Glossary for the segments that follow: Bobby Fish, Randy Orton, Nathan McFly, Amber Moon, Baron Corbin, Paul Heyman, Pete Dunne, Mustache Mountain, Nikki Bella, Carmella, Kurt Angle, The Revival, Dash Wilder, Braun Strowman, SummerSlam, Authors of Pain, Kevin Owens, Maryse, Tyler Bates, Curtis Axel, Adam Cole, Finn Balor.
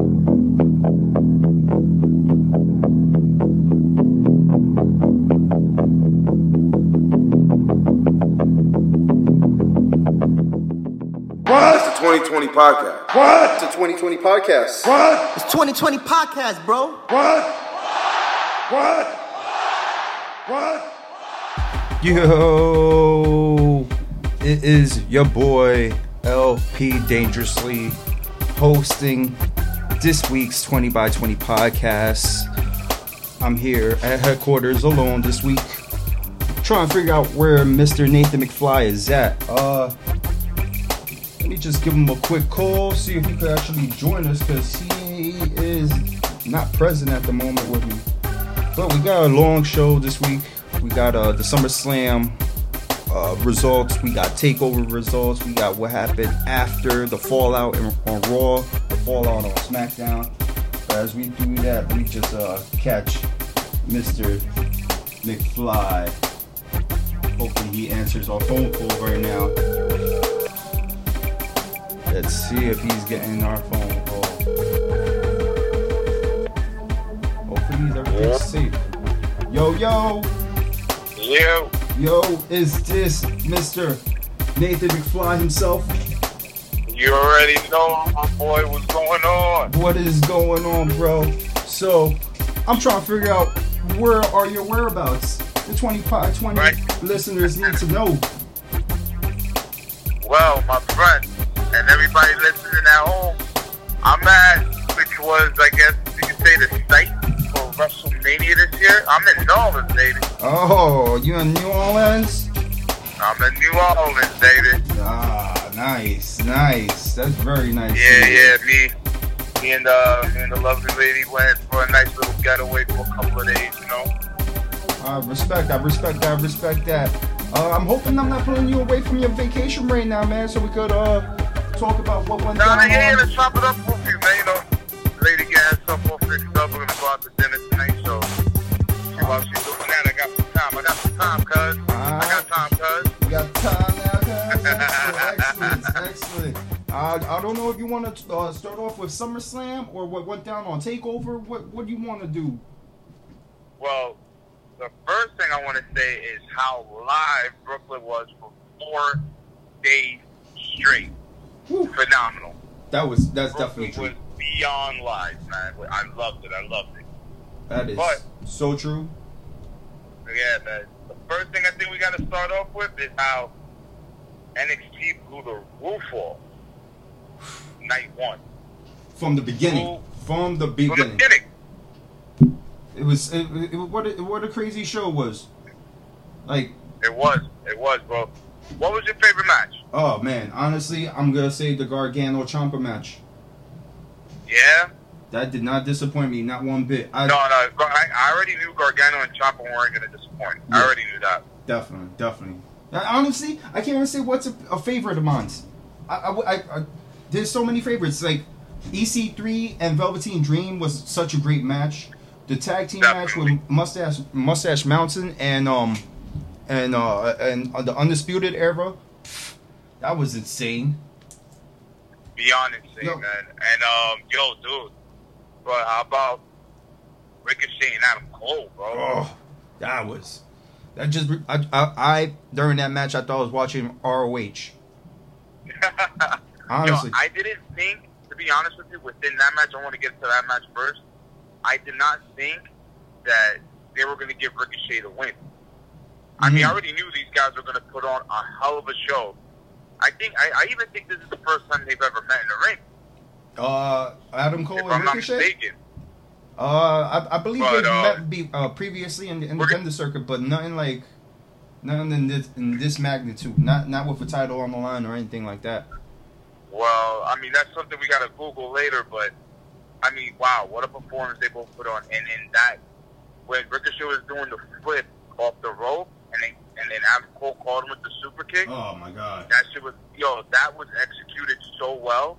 Podcast. What? It's a 2020 podcast. What? It's 2020 podcast, bro. What? What? What? What? Yo, it is your boy LP Dangerously hosting this week's 20 by 20 podcast. I'm here at headquarters alone this week, trying to figure out where Mr. Nathan McFly is at. Let me just give him a quick call, see if he could actually join us, because he is not present at the moment with me. But we got a long show this week. We got the SummerSlam results, we got TakeOver results, we got what happened after the fallout on Raw, the fallout on SmackDown. But as we do that, we just catch Mr. McFly. Hopefully he answers our phone call right now. Let's see if he's getting our phone call. Hopefully everything's safe. Yo, yo! Yo! Yo, is this Mr. Nathan McFly himself? You already know, my boy, what's going on? What is going on, bro? So, I'm trying to figure out, where are your whereabouts? The 20 right. Listeners need to know. Well, my friend, and everybody listening at home, I'm at, which was, I guess, you could say the site for WrestleMania this year. I'm in New Orleans, baby. Oh, you in New Orleans? I'm in New Orleans, baby. Ah, nice, nice. That's very nice. Yeah, me and the lovely lady went for a nice little getaway for a couple of days, you know? I respect that. I'm hoping I'm not pulling you away from your vacation right now, man, so we could, talk about what went down. Nah, let's chop it up for you, man. You know, lady got herself all fixed up. We're going to go out to dinner tonight, so while she's doing that, I got some time, cuz. I got time, cuz. You got time now, cuz? Excellent. I don't know if you want to start off with SummerSlam or what went down on TakeOver. What do you want to do? Well, the first thing I want to say is how live Brooklyn was for 4 days straight. Woo. Phenomenal. That's definitely true. It was beyond lies, man. I loved it. So true. Yeah, man. The first thing I think we got to start off with is how NXT blew the roof off night one. From the beginning. It was what a crazy show was. Like it was, bro. What was your favorite match? Oh, man. Honestly, I'm going to say the Gargano-Ciampa match. Yeah? That did not disappoint me, not one bit. I already knew Gargano and Ciampa weren't going to disappoint. Yeah. I already knew that. Definitely. Honestly, I can't even say what's a favorite of mine. There's so many favorites. Like, EC3 and Velveteen Dream was such a great match. The tag team match with Mustache Mountain and the Undisputed Era, that was insane. Beyond insane, no, man. And, dude, but how about Ricochet and Adam Cole, bro? Oh, I during that match, I thought I was watching ROH. Honestly. Yo, I didn't think, to be honest with you, within that match, I want to get to that match first, I did not think that they were going to give Ricochet the win. I mean, I already knew these guys were going to put on a hell of a show. I even think this is the first time they've ever met in the ring. Adam Cole and Ricochet? If I'm not mistaken. I believe they've met previously in the independent circuit, but nothing in this magnitude. Not with a title on the line or anything like that. Well, I mean, that's something we got to Google later, but, I mean, wow, what a performance they both put on. And in that, when Ricochet was doing the flip off the rope, and then Adam Cole called him with the super kick. Oh my god! That was executed so well.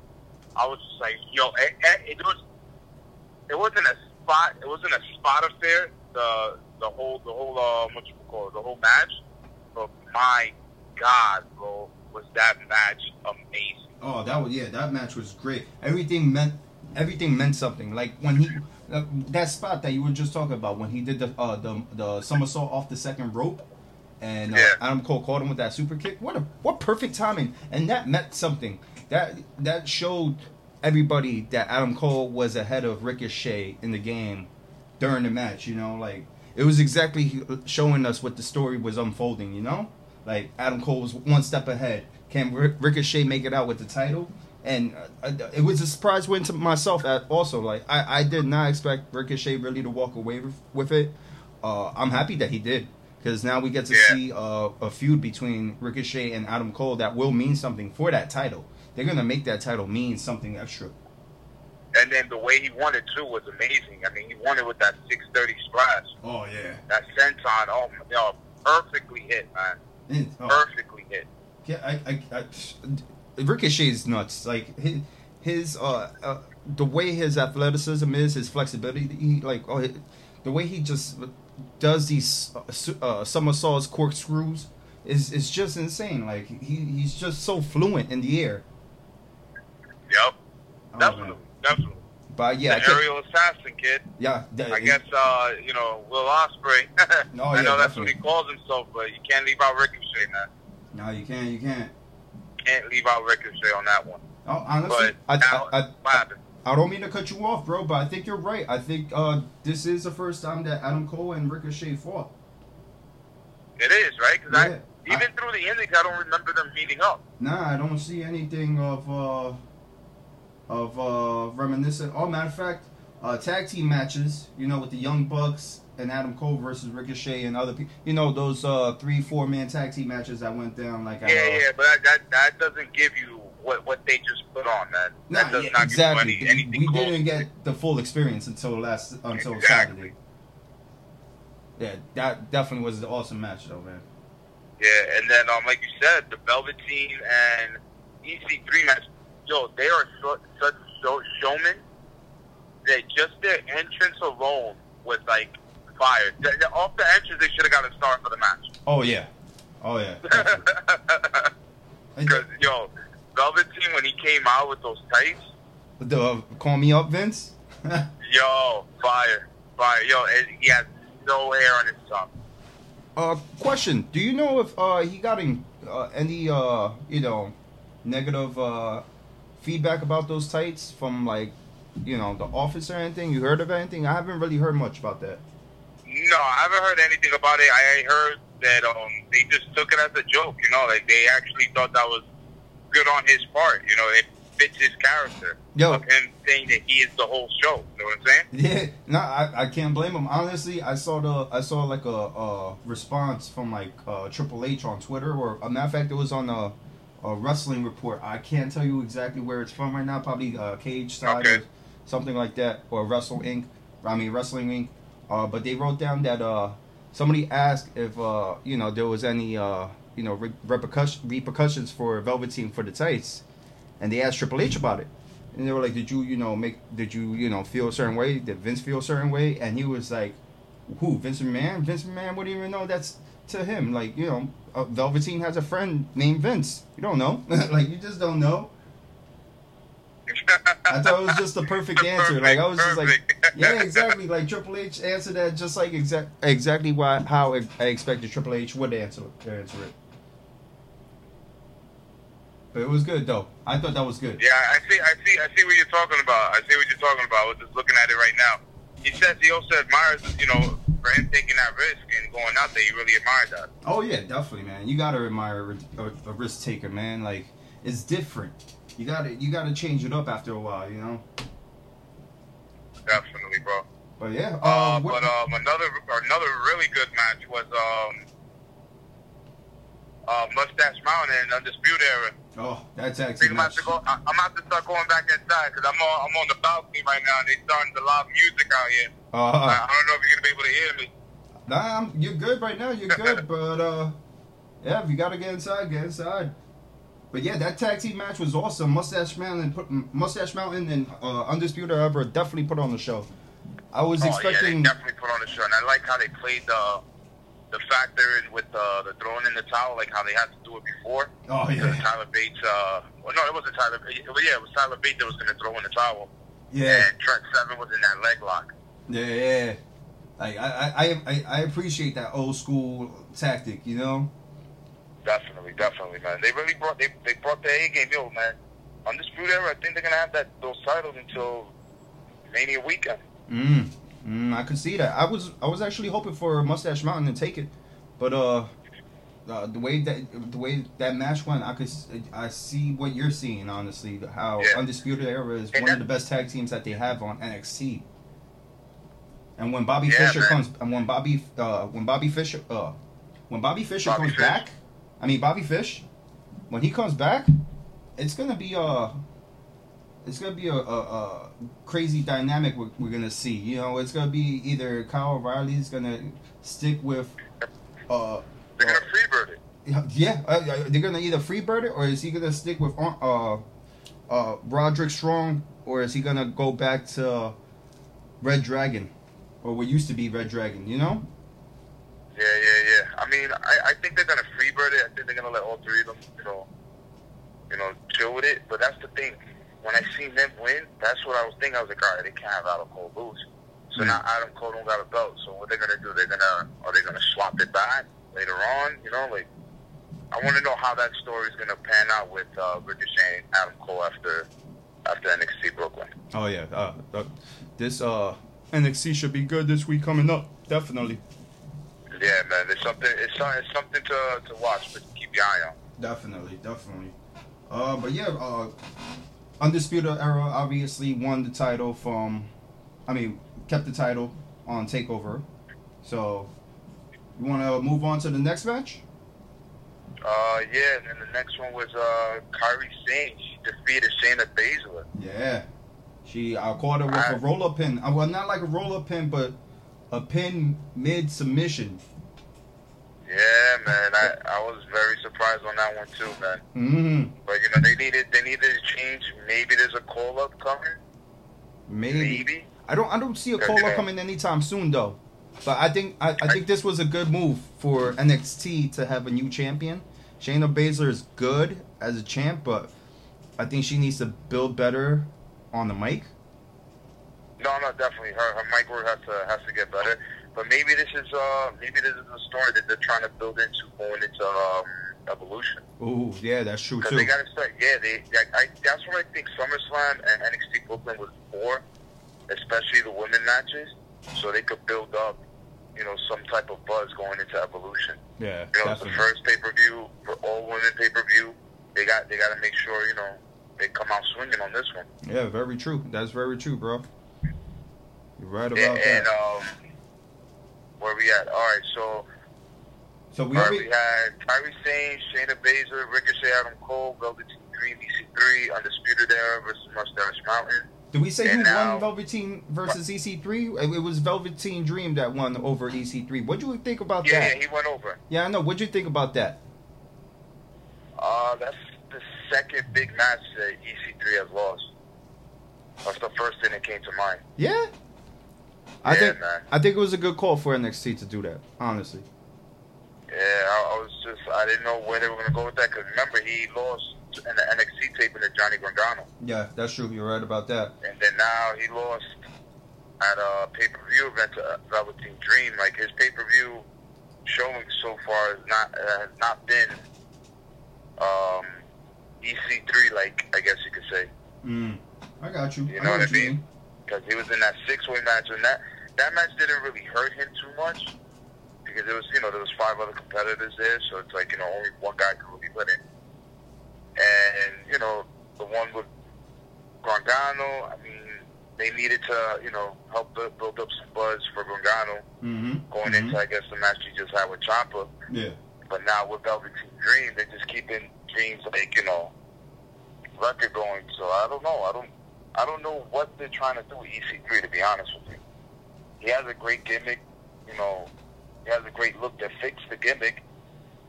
I was just like, it wasn't a spot affair. The whole match. But my god, bro, was that match amazing? Oh, that match was great. Everything meant everything meant something. Like when he that spot that you were just talking about, when he did the somersault off the second rope, and Adam Cole caught him with that super kick. What perfect timing! And that meant something. That showed everybody that Adam Cole was ahead of Ricochet in the game during the match. You know, like it was exactly showing us what the story was unfolding. You know, like Adam Cole was one step ahead. Can Ricochet make it out with the title? And it was a surprise win to myself. Also, like I did not expect Ricochet really to walk away with it. I'm happy that he did, because now we get to see a feud between Ricochet and Adam Cole that will mean something for that title. They're gonna make that title mean something extra. And then the way he won it too was amazing. I mean, he won it with that 630 splash. Oh yeah. That senton, oh my God, perfectly hit, man. Perfectly hit. Yeah, Ricochet is nuts. Like his the way his athleticism is, his flexibility, the way he just does these somersaults, corkscrews, is just insane. Like he's just so fluent in the air. Yep, definitely. But yeah, the aerial assassin, kid. Yeah, I guess you know, Will Ospreay. No, I know that's what he calls himself, but you can't leave out Ricochet, man. No, you can't. You can't. Can't leave out Ricochet on that one. Oh, honestly, but I don't mean to cut you off, bro, but I think you're right. I think this is the first time that Adam Cole and Ricochet fought. It is, right? Because even through the endings, I don't remember them meeting up. Nah, I don't see anything of reminiscent. Oh, matter of fact, tag team matches, you know, with the Young Bucks and Adam Cole versus Ricochet and other people. You know, those 3-4-man tag team matches that went down. Like but that doesn't give you what they just put on, man. That does not exactly give you anything. We didn't get the full experience until Saturday. Yeah, that definitely was an awesome match, though, man. Yeah, and then like you said, the Velveteen and EC3 match. Yo, they are such showmen. That just their entrance alone was like. Fired. Off the entrance, they should have got a star for the match. Oh, yeah. Oh, yeah. Because, yo, Velveteen, when he came out with those tights. Call me up, Vince? Yo, fire. Fire. Yo, he has no hair on his top. Question. Do you know if he got any, you know, negative feedback about those tights from, like, you know, the office or anything? You heard of anything? I haven't really heard much about that. No, I haven't heard anything about it. I heard that they just took it as a joke, you know. Like they actually thought that was good on his part, you know. It fits his character. Yo, of him saying that he is the whole show. You know what I'm saying? Yeah, no, I can't blame him. Honestly, I saw like a response from like Triple H on Twitter, or a matter of fact, it was on a Wrestling Report. I can't tell you exactly where it's from right now. Probably Cage Side or something like that, or Wrestling Inc. But they wrote down that somebody asked if you know, there was any you know, repercussions for Velveteen for the tights, and they asked Triple H about it, and they were like, did you feel a certain way? Did Vince feel a certain way? And he was like, who? Vince McMahon? Vince McMahon wouldn't even know that's to him. Like, you know, Velveteen has a friend named Vince. You don't know. Like, you just don't know. I thought it was just the perfect answer. Like, I was just like, yeah, exactly. Like, Triple H answered that just like exactly how I expected Triple H would answer it. But it was good, though. I thought that was good. Yeah, I see what you're talking about. I see what you're talking about. I was just looking at it right now. He says he also admires, you know, for him taking that risk and going out there. He really admired that. Oh yeah, definitely, man. You gotta admire a risk taker, man. Like, it's different. You gotta change it up after a while, you know. Definitely, bro. But yeah, another really good match was Mustache Mountain and Undisputed Era. Oh, that's actually. I'm about to start going back inside because I'm on the balcony right now and they starting to loud music out here. I don't know if you're gonna be able to hear me. Nah, you're good right now. You're good, but yeah, if you gotta get inside, get inside. But yeah, that tag team match was awesome. Mustache Mountain and Undisputed Era definitely put on the show. I was expecting. Yeah, they definitely put on the show, and I like how they played the factor with the throwing in the towel, like how they had to do it before. Oh yeah. Tyler Bates. Well, no, it wasn't Tyler. It was Tyler Bates that was going to throw in the towel. Yeah. And Trent Seven was in that leg lock. Yeah. Like I appreciate that old school tactic, you know. Definitely, man. They really brought they brought the A game, yo, man. Undisputed Era, I think they're gonna have those titles until Mania weekend. I could see that. I was actually hoping for Mustache Mountain to take it, but the way that match went, I see what you're seeing. Honestly, how Undisputed Era is one of the best tag teams that they have on NXT. And when Bobby Fischer comes, and Bobby Fish, when he comes back, it's gonna be a crazy dynamic we're gonna see. You know, it's gonna be either Kyle O'Reilly's gonna stick with. They're gonna freebird it. Yeah, they're gonna either freebird it, or is he gonna stick with Roderick Strong, or is he gonna go back to Red Dragon, or what used to be Red Dragon? You know. Yeah. I mean, I think they're gonna freebird it. I think they're gonna let all three of them, you know, chill with it. But that's the thing. When I seen them win, that's what I was thinking. I was like, all right, they can't have Adam Cole lose. So now Adam Cole don't got a belt. So what they're gonna do? Are they gonna swap it back later on? You know, like I want to know how that story's gonna pan out with Ricochet and Adam Cole after NXT Brooklyn. Oh yeah, this NXT should be good this week coming up, definitely. Yeah, man, it's something to watch, but keep your eye on. Definitely. But Undisputed Era obviously won the title kept the title on TakeOver. So, you want to move on to the next match? And the next one was Kairi Sane. She defeated Shayna Baszler. Yeah. I caught her with a roll-up pin. Well, not like a roll-up pin, but a pin mid-submission. Yeah, man, I was very surprised on that one too, man. But you know they needed to change. Maybe there's a call up coming. Maybe. I don't see a call up coming anytime soon though. But I think this was a good move for NXT to have a new champion. Shayna Baszler is good as a champ, but I think she needs to build better on the mic. No, definitely her mic work has to get better. But maybe this is the story that they're trying to build into going into Evolution. Oh yeah, that's true too. Because they gotta start. Yeah, that's what I think SummerSlam and NXT Brooklyn was for, especially the women matches, so they could build up, you know, some type of buzz going into Evolution. Yeah, you know, it's the first pay-per-view for all women pay-per-view. They gotta make sure, you know, they come out swinging on this one. Yeah, very true. That's very true, bro. You're right about that. Where we at? All right, so we had Kairi Sane, Shayna Baszler, Ricochet, Adam Cole, Velveteen Dream, EC3, Undisputed Era versus Mustache Mountain. Did we say who won Velveteen versus EC3? It was Velveteen Dream that won over EC3. What do you think about that? Yeah, he went over. Yeah, I know. What do you think about that? That's the second big match that EC3 has lost. That's the first thing that came to mind. Yeah. I think it was a good call for NXT to do that, honestly. Yeah, I didn't know where they were going to go with that, because remember, he lost in the NXT taping to Johnny Gargano. Yeah, that's true. You're right about that. And then now he lost at a pay-per-view event to Velveteen Dream. Like, his pay-per-view showing so far has not been EC3, like, I guess you could say. I got you. You know what I mean? Because he was in that six-way match, and that match didn't really hurt him too much, because it was, you know, there was five other competitors there, so it's like, you know, only one guy could really win it. And you know, the one with Gargano, I mean, they needed to, you know, help build up some buzz for Gargano going into, I guess, the match he just had with Ciampa. Yeah. But now with Velveteen Dream, they're just keeping Dream's, like, you know, record going. So I don't know. I don't know what they're trying to do with EC3, to be honest with you. He has a great gimmick, you know, he has a great look that fits the gimmick,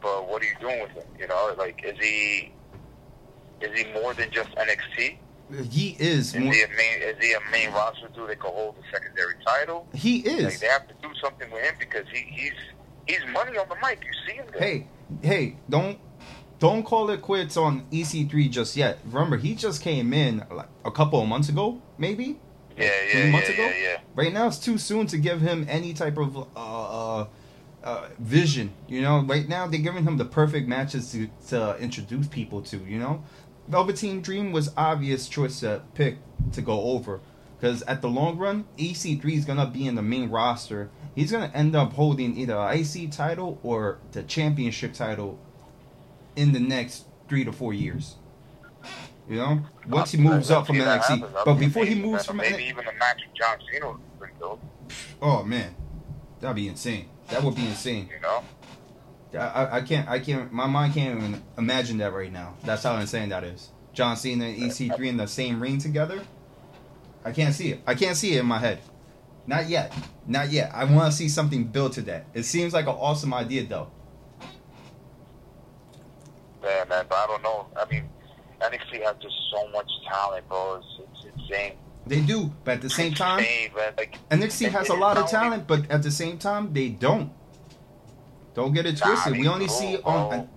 but what are you doing with him? You know, like, is he more than just NXT? He is. Is he a main roster dude that can hold the secondary title? He is. Like, they have to do something with him, because he's money on the mic. You see him there. Hey, don't call it quits on EC3 just yet. Remember, he just came in like a couple of months ago, maybe? a few months ago. Right now, it's too soon to give him any type of vision. You know, right now they're giving him the perfect matches to introduce people to. You know, Velveteen Dream was obvious choice to pick to go over, because at the long run, EC3 is gonna be in the main roster. He's gonna end up holding either an IC title or the championship title in the next 3 to 4 years. You know, once he moves up from NXT. But before he moves from NXT, maybe even a match with John Cena would been dope. Oh man, that'd be insane. That would be insane. You know, I can't. My mind can't even imagine that right now. That's how insane that is. John Cena and EC3 in the same ring together. I can't see it. I can't see it in my head. Not yet. Not yet. I want to see something built to that. It seems like an awesome idea, though. Yeah, man, but I don't know. I mean, NXT has just so much talent, bro. It's insane. They do, but at the same time, NXT has a lot of talent, but at the same time, they don't. Don't get it twisted. We only see on...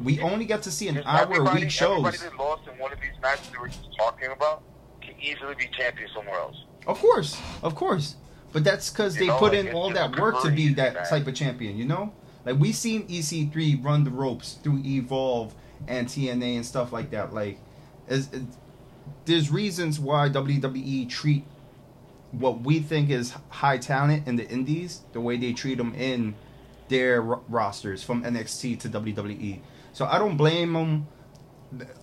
We only get to see an hour a week shows. Everybody that lost in one of these matches that we're just talking about can easily be champion somewhere else. Of course. Of course. But that's because they put in all that work to be that type of champion, you know? Like, we've seen EC3 run the ropes through Evolve and TNA and stuff like that. Like, there's reasons why WWE treat what we think is high talent in the indies the way they treat them in their rosters from NXT to WWE. So I don't blame them.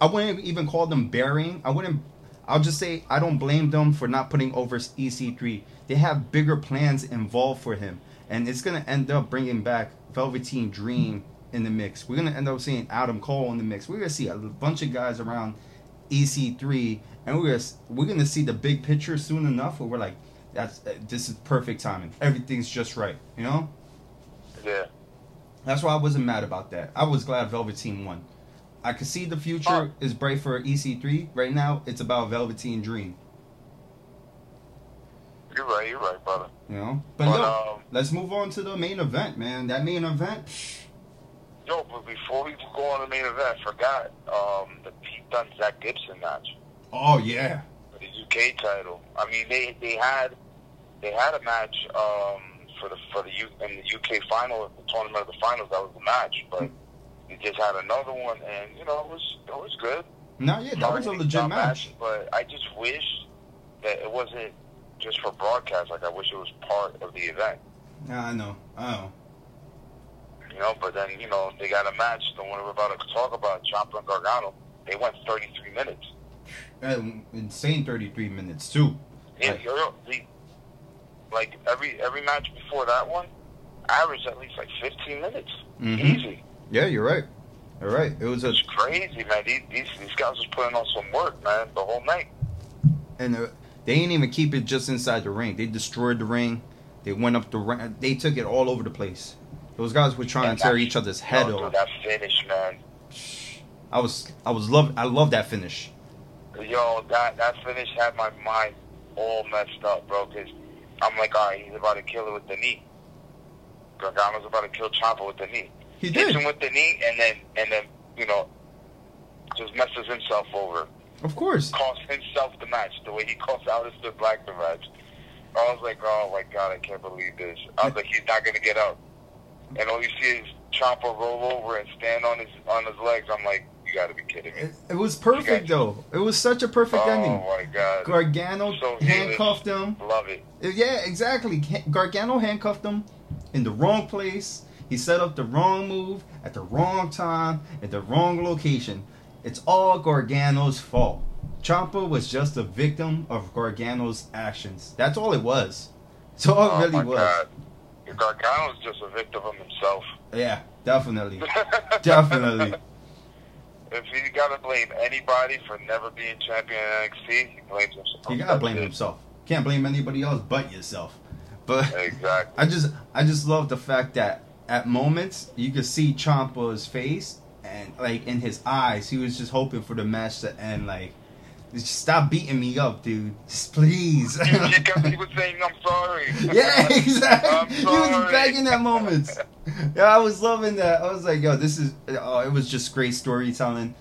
I wouldn't even call them burying. I'll just say I don't blame them for not putting over EC3. They have bigger plans involved for him. And it's going to end up bringing back Velveteen Dream in the mix. We're going to end up seeing Adam Cole in the mix. We're going to see a bunch of guys around EC3. And we're going to see the big picture soon enough where we're like, this is perfect timing. Everything's just right, you know? Yeah. That's why I wasn't mad about that. I was glad Velveteen won. I could see the future is bright for EC3. Right now, it's about Velveteen Dream. You're right, brother. You know? But yo, let's move on to the main event, man. That main event. Yo, but before we go on to the main event, I forgot the Pete Dunne Zach Gibson match. Oh yeah. For the UK title. I mean, they had a match in the UK final, the tournament of the finals. That was the match, but. He just had another one, and you know it was good. No, yeah, that was a legit match. But I just wish that it wasn't just for broadcast. Like I wish it was part of the event. Yeah, I know. You know, but then you know they got a match. The one we're about to talk about, Ciampa and Gargano, they went 33 minutes. Insane 33 minutes too. Yeah, like every match before that one, averaged at least like 15 minutes, mm-hmm. Easy. Yeah, you're right. All right, it's crazy, man. These guys was putting on some work, man, the whole night. And they ain't even keep it just inside the ring. They destroyed the ring. They went up the ring. They took it all over the place. Those guys were trying to tear each other's head off. Dude, that finish, man. I love that finish. Yo, that finish had my mind all messed up, bro. Cause I'm like, all right, he's about to kill it with the knee. Gargano's about to kill Ciampa with the knee. He did. Hits him with the knee, and then you know, just messes himself over. Of course. Cost himself the match, the way he cost Aleister Black the match. I was like, oh my God, I can't believe this. I was like, he's not going to get up. And all you see is Ciampa roll over and stand on his legs. I'm like, you got to be kidding me. It was perfect, though. It was such a perfect ending. Oh my God. Gargano handcuffed him. Love it. Yeah, exactly. Gargano handcuffed him in the wrong place. He set up the wrong move at the wrong time at the wrong location. It's all Gargano's fault. Ciampa was just a victim of Gargano's actions. That's all it was. That's all it really was. God. Gargano's just a victim of himself. Yeah, definitely. Definitely. If he gotta blame anybody for never being champion in NXT, he blames himself. You gotta blame himself. Can't blame anybody else but yourself. But exactly. I just love the fact that at moments, you could see Ciampa's face and, like, in his eyes, he was just hoping for the match to end. Like, Stop beating me up, dude. Just please. Because he was saying, I'm sorry. Yeah, exactly. I'm sorry. He was begging that moment. Yeah, I was loving that. I was like, yo, this is... Oh, it was just great storytelling.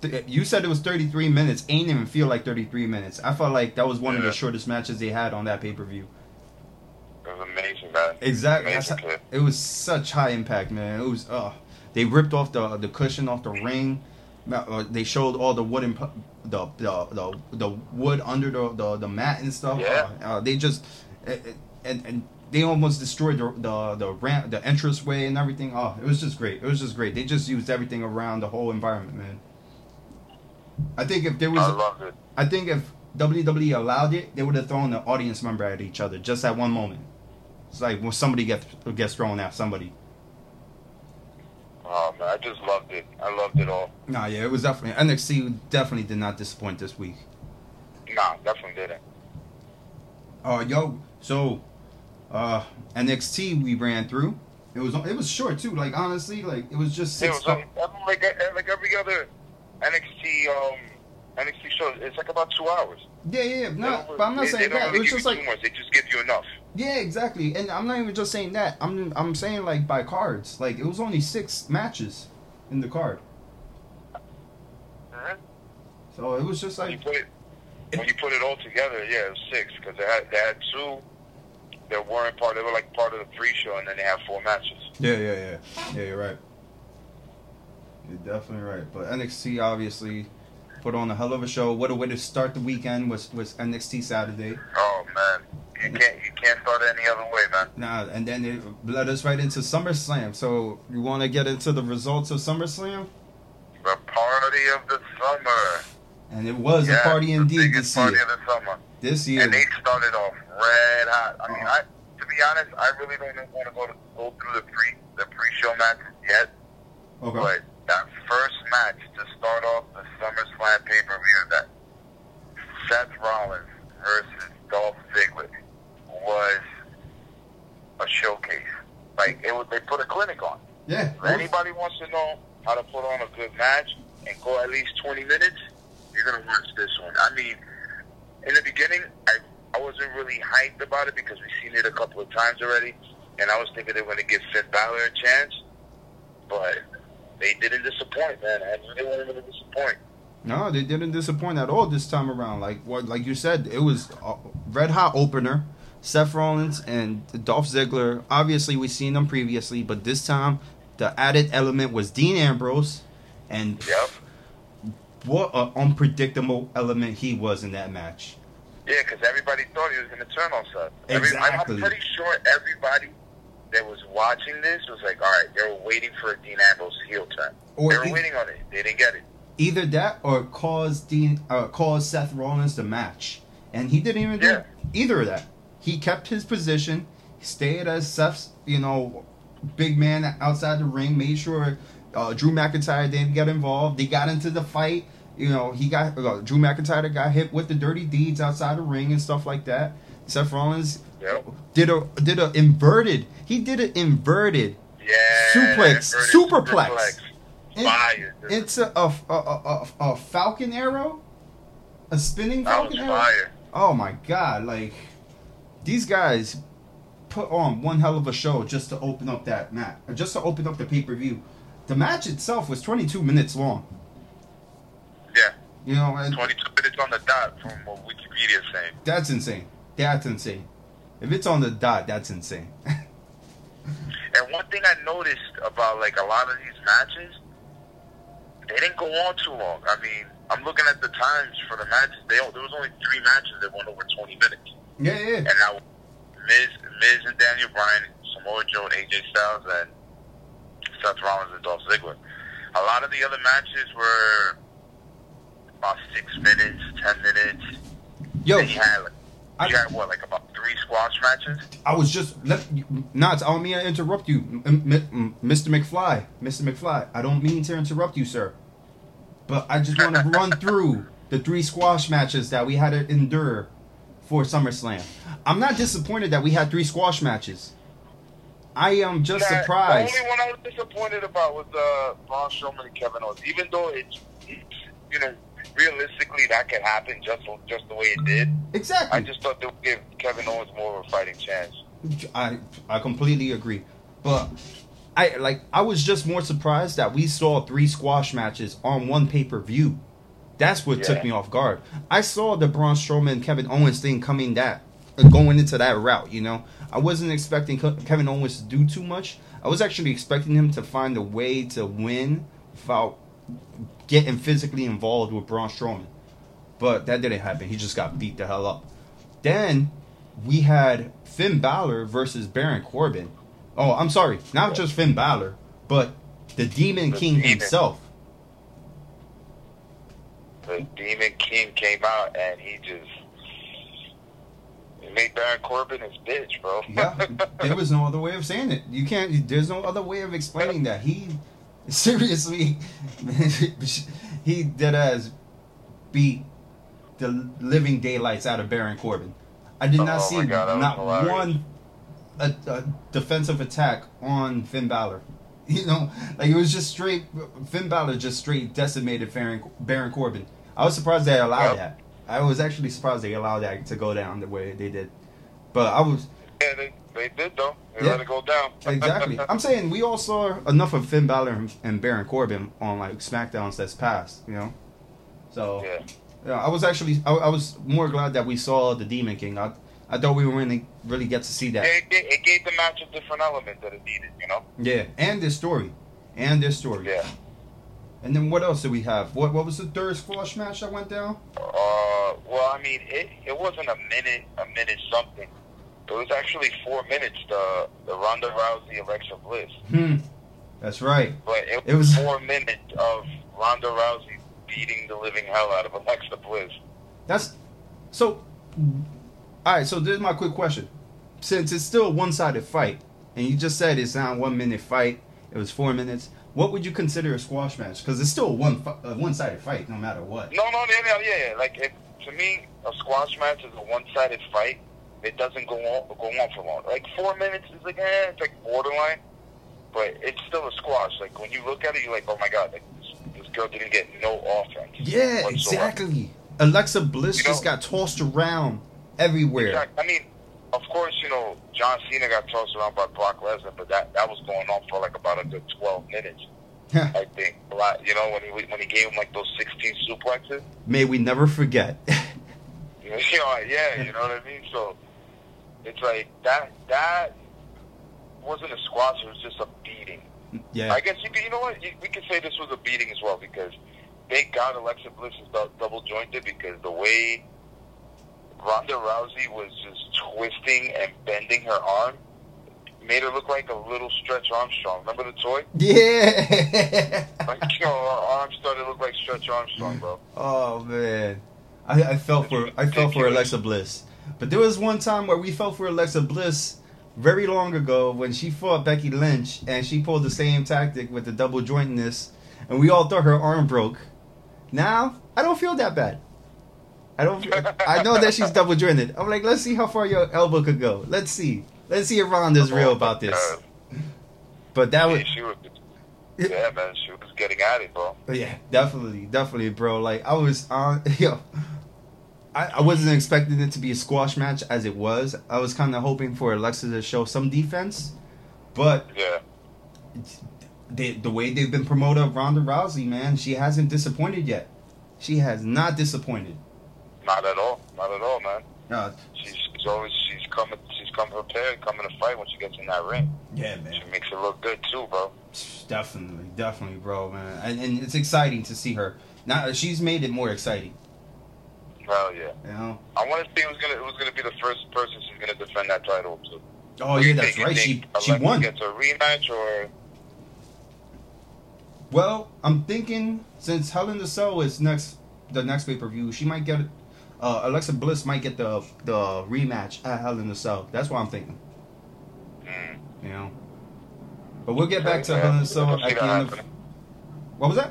You said it was 33 minutes. It didn't even feel like 33 minutes. I felt like that was one of the shortest matches they had on that pay-per-view. It was amazing, man. Exactly. Amazing. It was such high impact, man. It was... They ripped off the cushion off the ring. They showed all the wooden... The wood under the mat and stuff. Yeah. They just and they almost destroyed the ramp, the entranceway and everything. Oh, it was just great. It was just great. They just used everything around the whole environment, man. I think if there was, I think if WWE allowed it, they would have thrown the audience member at each other just at one moment. It's like when somebody gets thrown at somebody. Oh man, I just loved it. I loved it all. Nah, yeah, it was definitely... NXT definitely did not disappoint this week. Nah, definitely didn't. NXT we ran through. It was short too. Like honestly, like it was just 6 like every other NXT show. It's like about 2 hours. Yeah. But I'm not saying that. Really it's just like too much. They just give you enough. Yeah, exactly. And I'm not even just saying that. I'm saying like by cards. Like it was only 6 matches in the card. Uh-huh. So it was just like when you put it all together, yeah, it was 6 because they had 2 that weren't part. They were like part of the pre-show, and then they had 4 matches. Yeah. You're right. You're definitely right. But NXT obviously put on a hell of a show. What a way to start the weekend was NXT Saturday. Oh man. You can't start it any other way, man. Nah, and then it led us right into SummerSlam. So, you want to get into the results of SummerSlam? The party of the summer. And it was a party indeed this year. Biggest party of the summer. This year. And they started off red hot. I mean, to be honest, I really don't want to go through the pre-show matches yet. Okay. But that first match to start off the SummerSlam pay-per-view, that Seth Rollins versus Dolph Ziggler, was a showcase. Like they put a clinic on. Yeah. If anybody wants to know how to put on a good match and go at least 20 minutes, you're gonna watch this one. I mean, in the beginning, I wasn't really hyped about it because we've seen it a couple of times already, and I was thinking they were gonna give Finn Balor a chance, but they didn't disappoint, man. I mean, they weren't gonna disappoint. No, they didn't disappoint at all this time around. Like you said, it was a red hot opener. Seth Rollins and Dolph Ziggler. Obviously, we've seen them previously, but this time the added element was Dean Ambrose, and what an unpredictable element he was in that match. Yeah, because everybody thought he was going to turn on Seth. Exactly. I'm pretty sure everybody that was watching this was like, all right, they were waiting for a Dean Ambrose heel turn. They were waiting on it. They didn't get it. Either that or cause Seth Rollins the match. And he didn't even do either of that. He kept his position, stayed as Seth's, big man outside the ring, made sure Drew McIntyre didn't get involved. They got into the fight. Drew McIntyre got hit with the dirty deeds outside the ring and stuff like that. Seth Rollins did an inverted superplex. Into a falcon arrow? A spinning falcon arrow? Fire. Oh my god, like these guys put on one hell of a show just to open up that match, just to open up the pay-per-view. The match itself was 22 minutes long. Yeah. 22 minutes on the dot from what Wikipedia is saying. That's insane. If it's on the dot, that's insane. And one thing I noticed about like a lot of these matches, they didn't go on too long. I mean, I'm looking at the times for the matches. There was only 3 matches that went over 20 minutes. Yeah. And now Miz and Daniel Bryan, Samoa Joe, AJ Styles, and Seth Rollins and Dolph Ziggler. A lot of the other matches were about 6 minutes, 10 minutes. Yo, and you had about 3 squash matches? I was just... Nats, I don't mean to interrupt you. Mr. McFly, I don't mean to interrupt you, sir. But I just want to run through the 3 squash matches that we had to endure for SummerSlam. I'm not disappointed that we had 3 squash matches. I am just surprised. The only one I was disappointed about was Braun Strowman and Kevin Owens. Even though it's realistically, that could happen just the way it did. Exactly. I just thought they would give Kevin Owens more of a fighting chance. I completely agree. But I was just more surprised that we saw 3 squash matches on one pay-per-view. That's what took me off guard. I saw the Braun Strowman, Kevin Owens thing going into that route, you know. I wasn't expecting Kevin Owens to do too much. I was actually expecting him to find a way to win without getting physically involved with Braun Strowman. But that didn't happen. He just got beat the hell up. Then we had Finn Balor versus Baron Corbin. Oh, I'm sorry. Not just Finn Balor, but the Demon King himself. The Demon King came out and he just made Baron Corbin his bitch, bro. Yeah, there was no other way of saying it. You can't. There's no other way of explaining that. He seriously, he deadass beat the living daylights out of Baron Corbin. I did not see not one a defensive attack on Finn Balor. You know, like, it was just straight... Finn Balor just straight decimated Baron Corbin. I was surprised they allowed that. I was actually surprised they allowed that to go down the way they did. But I was... Yeah, they did, though. They let it go down. Exactly. I'm saying we all saw enough of Finn Balor and Baron Corbin on, like, SmackDowns that's passed, you know? So... Yeah. You know, I was actually... I was more glad that we saw the Demon King. I thought we were going to really get to see that. It gave the match a different element that it needed, you know? Yeah, and their story. Yeah. And then what else did we have? What was the third squash match that went down? Well, I mean, it wasn't a minute something. It was actually 4 minutes, the Ronda Rousey, Alexa Bliss. That's right. But it was 4 minutes of Ronda Rousey beating the living hell out of Alexa Bliss. All right, so this is my quick question. Since it's still a one-sided fight, and you just said it's not a 1-minute fight, it was 4 minutes, what would you consider a squash match? Because it's still a one-sided fight no matter what. No, like, to me, a squash match is a one-sided fight. It doesn't go on for long. Like, 4 minutes is like, it's like borderline, but it's still a squash. Like, when you look at it, you're like, oh my God, like, this girl didn't get no offense. Yeah, exactly. Alexa Bliss just got tossed around. Everywhere. Exactly. I mean, of course, you know, John Cena got tossed around by Brock Lesnar, but that was going on for like about a good 12 minutes, I think. You know, when he gave him like those 16 suplexes. May we never forget. You know what I mean? So, it's like, that wasn't a squash, it was just a beating. Yeah. I guess, you know what, we could say this was a beating as well, because thank God Alexa Bliss is double-jointed, because the way Ronda Rousey was just twisting and bending her arm, made her look like a little Stretch Armstrong. Remember the toy? Yeah. Like, her arm started to look like Stretch Armstrong, bro. Oh man, I fell for Alexa Bliss. But there was one time where we fell for Alexa Bliss very long ago when she fought Becky Lynch and she pulled the same tactic with the double jointedness, and we all thought her arm broke. Now I don't feel that bad. I know that she's double jointed. I'm like, let's see how far your elbow could go. Let's see if Ronda's real about this. But that was... Yeah, man, she was getting at it, bro. Yeah, definitely, bro. Like, I was on... I wasn't expecting it to be a squash match as it was. I was kind of hoping for Alexa to show some defense. But... Yeah. The way they've been promoting Ronda Rousey, man, she hasn't disappointed yet. She has not disappointed. Not at all, man. She's come prepared, coming to fight when she gets in that ring. Yeah, man. She makes it look good too, bro. Definitely, bro, man. And it's exciting to see her. Now she's made it more exciting. Hell yeah. You know? I want to see who's gonna be the first person she's gonna defend that title to. Oh yeah, that's right. She won. Gets a rematch or? Well, I'm thinking since Hell in the Cell is the next pay per view, she might get it. Alexa Bliss might get the rematch at Hell in the Cell. That's what I'm thinking. You know, but we'll get back to Hell in the Cell at the end of... What was that?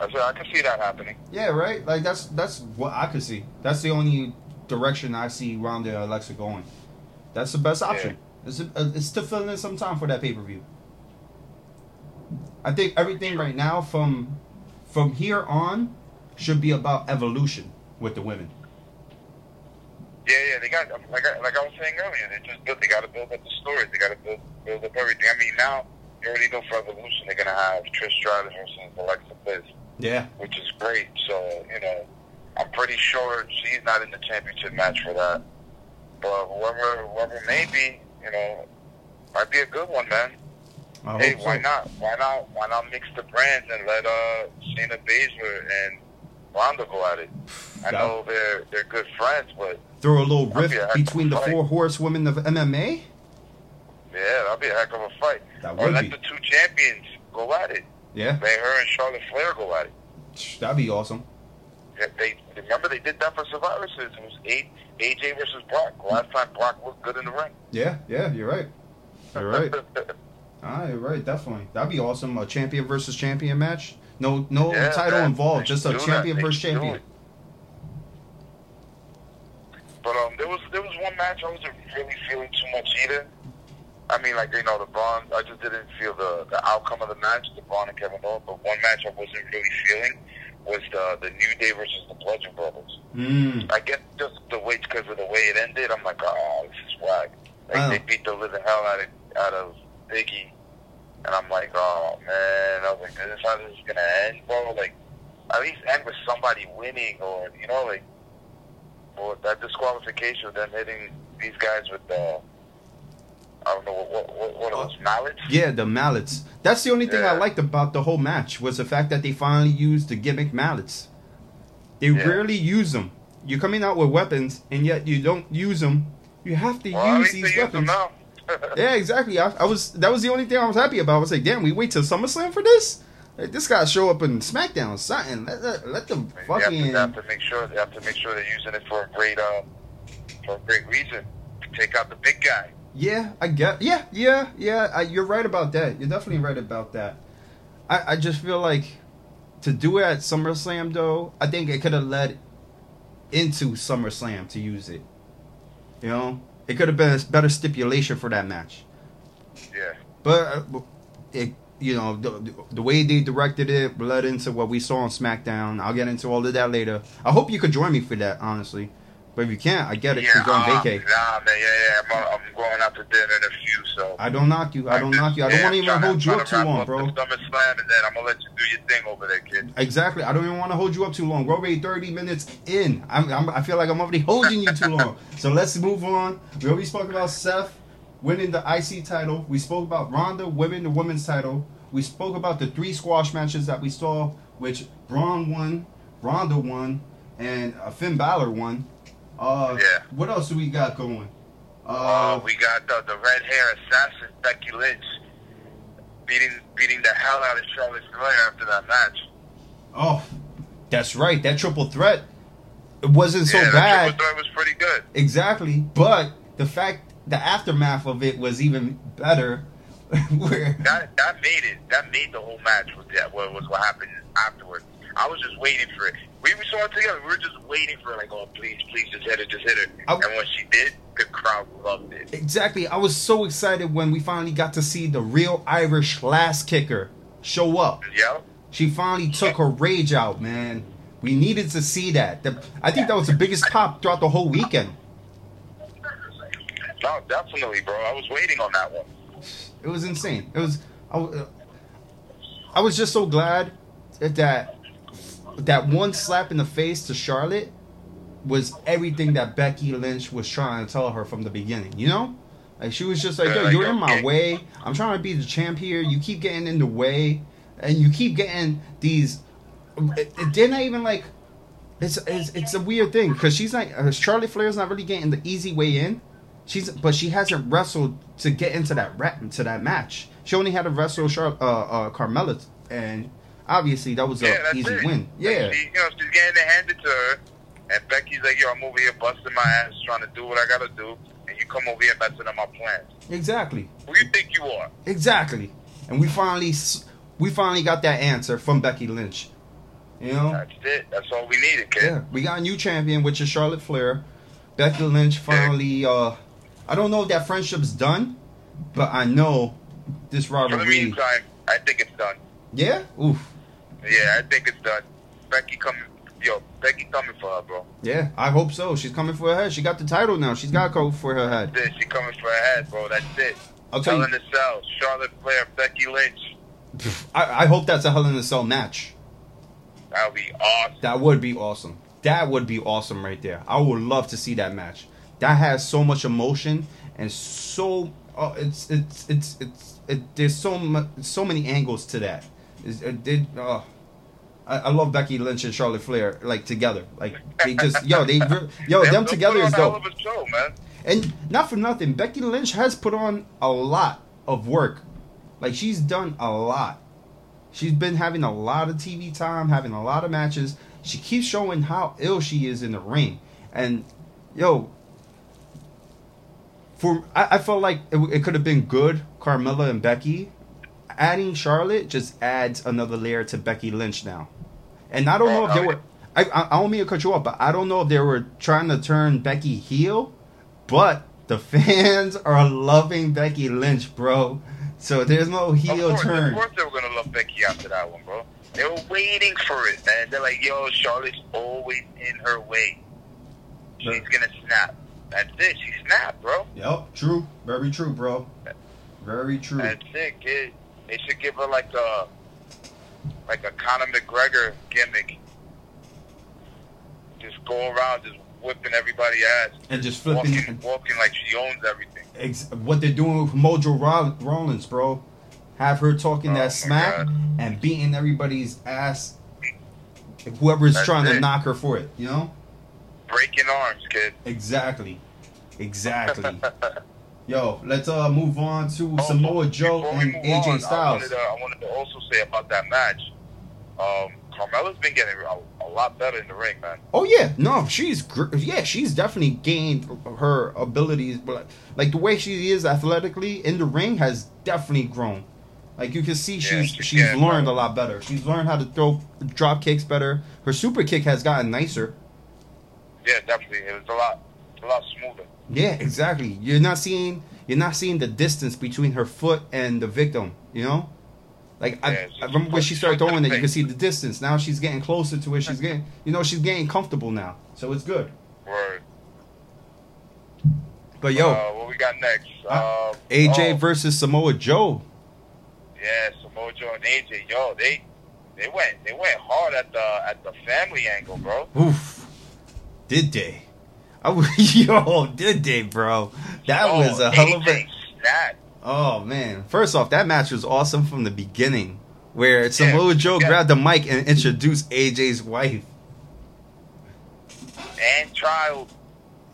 I said I could see that happening. Yeah, right. Like that's what I could see. That's the only direction I see Ronda and Alexa going. That's the best option. Yeah. It's to fill in some time for that pay per view. I think everything right now from here on, should be about evolution with the women. Yeah, they got, like I was saying earlier, they got to build up the stories. They got to build up everything. I mean, now you already know for Evolution they're gonna have Trish Stratus versus Alexa Bliss. Yeah, which is great. So you know, I'm pretty sure she's not in the championship match for that. But whoever may be, you know, might be a good one, man. Hey, why not? Why not mix the brands and let Shayna Baszler and Ronda go at it? I know they're good friends, but throw a little rift between the four horsewomen of MMA. Yeah, that'll be a heck of a fight. Or let the two champions go at it. Yeah, let her and Charlotte Flair go at it. That'd be awesome. Yeah, they remember they did that for Survivor Series. It was AJ versus Brock. Last time Brock looked good in the ring. Yeah, you're right. You're right. Ah, you're right, definitely. That'd be awesome. A champion versus champion match. No title involved. Just a champion versus champion. But there was one match I wasn't really feeling too much either. I mean, like, you know, the Braun, I just didn't feel the outcome of the match, the Braun and Kevin Owens. But one match I wasn't really feeling was the New Day versus the Bludgeon Brothers. I guess just because of the way it ended, I'm like, oh, this is whack. Like, They beat the living hell out of Biggie, and I'm like, oh man, I was like, is this how this is gonna end, bro? Like, at least end with somebody winning, or you know, like, or that disqualification of them hitting these guys with the, I don't know what are those, mallets? Yeah, the mallets. That's the only thing I liked about the whole match was the fact that they finally used the gimmick mallets. They rarely use them. You're coming out with weapons, and yet you don't use them. You have to use these weapons. Yeah, exactly. That was the only thing I was happy about. I was like, damn, we wait till SummerSlam for this? Like, this guy show up in SmackDown or something. Let them fucking... They have to make sure they're using it for a great reason. Take out the big guy. Yeah, I guess. Yeah. You're right about that. You're definitely right about that. I just feel like to do it at SummerSlam, though, I think it could have led into SummerSlam to use it. You know? It could have been a better stipulation for that match. Yeah. But, the way they directed it bled into what we saw on SmackDown. I'll get into all of that later. I hope you could join me for that, honestly. But if you can't, I get it. Yeah, you're going vacay. Nah, man, I'm going out to dinner in a few, so. I don't knock you. I don't want to even hold you up too long, bro. I'm going to SummerSlam, and then I'm going to let you do your thing over there, kid. Exactly. I don't even want to hold you up too long. We're already 30 minutes in. I feel like I'm already holding you too long. So let's move on. We already spoke about Seth winning the IC title. We spoke about Ronda winning the women's title. We spoke about the three squash matches that we saw, which Braun won, Ronda won, and Finn Balor won. What else do we got going? We got the red hair assassin Becky Lynch beating the hell out of Charlotte Flair after that match. Oh, that's right. That triple threat, it wasn't so bad. Triple threat was pretty good. Exactly, but the aftermath of it was even better. Where that made the whole match was what happened afterwards. I was just waiting for it. We saw it together. We were just waiting for it. Like, oh, please, just hit her. And when she did, the crowd loved it. Exactly. I was so excited when we finally got to see the real Irish last kicker show up. Yeah. She finally took her rage out, man. We needed to see that. I think that was the biggest pop throughout the whole weekend. No, definitely, bro. I was waiting on that one. It was insane. I was just so glad that... That one slap in the face to Charlotte was everything that Becky Lynch was trying to tell her from the beginning, you know? Like, she was just like, yo, you're in my way. I'm trying to be the champ here. You keep getting in the way. And you keep getting these... They're not even, like... It's a weird thing, because she's like... Charlotte Flair's not really getting the easy way in. But she hasn't wrestled to get into that match. She only had to wrestle Carmella and... Obviously, that was an easy win. Yeah. She, she's getting it handed to her, and Becky's like, yo, I'm over here busting my ass trying to do what I got to do, and you come over here messing up my plans. Exactly. Who do you think you are? Exactly. And we finally got that answer from Becky Lynch. You know? That's it. That's all we needed, kid. Yeah. We got a new champion, which is Charlotte Flair. Becky Lynch finally, I don't know if that friendship's done, but I know this rivalry. For the meantime, I think it's done. Yeah? Oof. Yeah, I think it's done. Becky coming yo, Becky coming for her, bro. Yeah, I hope so. She's coming for her head. She got the title now. She's got to go for her head. That's it. She's coming for her head, bro. That's it. I'll tell you. Hell in the Cell, Charlotte Flair, Becky Lynch. I hope that's a Hell in the Cell match. That would be awesome. That would be awesome. That would be awesome right there. I would love to see that match. That has so much emotion and so there's so many angles to that. I love Becky Lynch and Charlotte Flair like together. Like they just them together is dope. Hell of a show, man. And not for nothing, Becky Lynch has put on a lot of work. Like she's done a lot. She's been having a lot of TV time, having a lot of matches. She keeps showing how ill she is in the ring. And, yo, I felt like it could have been good, Carmella and Becky. Adding Charlotte just adds another layer to Becky Lynch now. And I don't know if they were... I don't mean to cut you off, but I don't know if they were trying to turn Becky heel, but the fans are loving Becky Lynch, bro. So there's no heel turn. Of course they were going to love Becky after that one, bro. They were waiting for it, man. They're like, yo, Charlotte's always in her way. She's going to snap. That's it. She snapped, bro. Yep, true. Very true, bro. Very true. That's it, kid. They should give her like a Conor McGregor gimmick. Just go around, just whipping everybody's ass. And just flipping. Walking like she owns everything. What they're doing with Mojo Rollins, bro. Have her talking that smack and beating everybody's ass. Whoever's trying to knock her for it, you know? Breaking arms, kid. Exactly. Yo, let's move on to Samoa Joe and AJ Styles. I wanted to also say about that match. Carmella's been getting a lot better in the ring, man. Oh yeah, no, she's definitely gained her abilities, but like the way she is athletically in the ring has definitely grown. Like you can see, she's learned a lot better. She's learned how to throw drop kicks better. Her super kick has gotten nicer. Yeah, definitely, it's a lot smoother. Yeah, exactly. You're not seeing the distance between her foot and the victim. You know, like I remember when she started throwing it, you could see the distance. Now she's getting closer to where she's getting. You know, she's getting comfortable now, so it's good. Word. But yo, what we got next? AJ versus Samoa Joe. Yeah, Samoa Joe and AJ. Yo, they went hard at the family angle, bro. Oof, did they? Yo, did they, bro? That was a hell of a... Oh, man. First off, that match was awesome from the beginning, where Samoa Joe grabbed the mic and introduced AJ's wife. And child.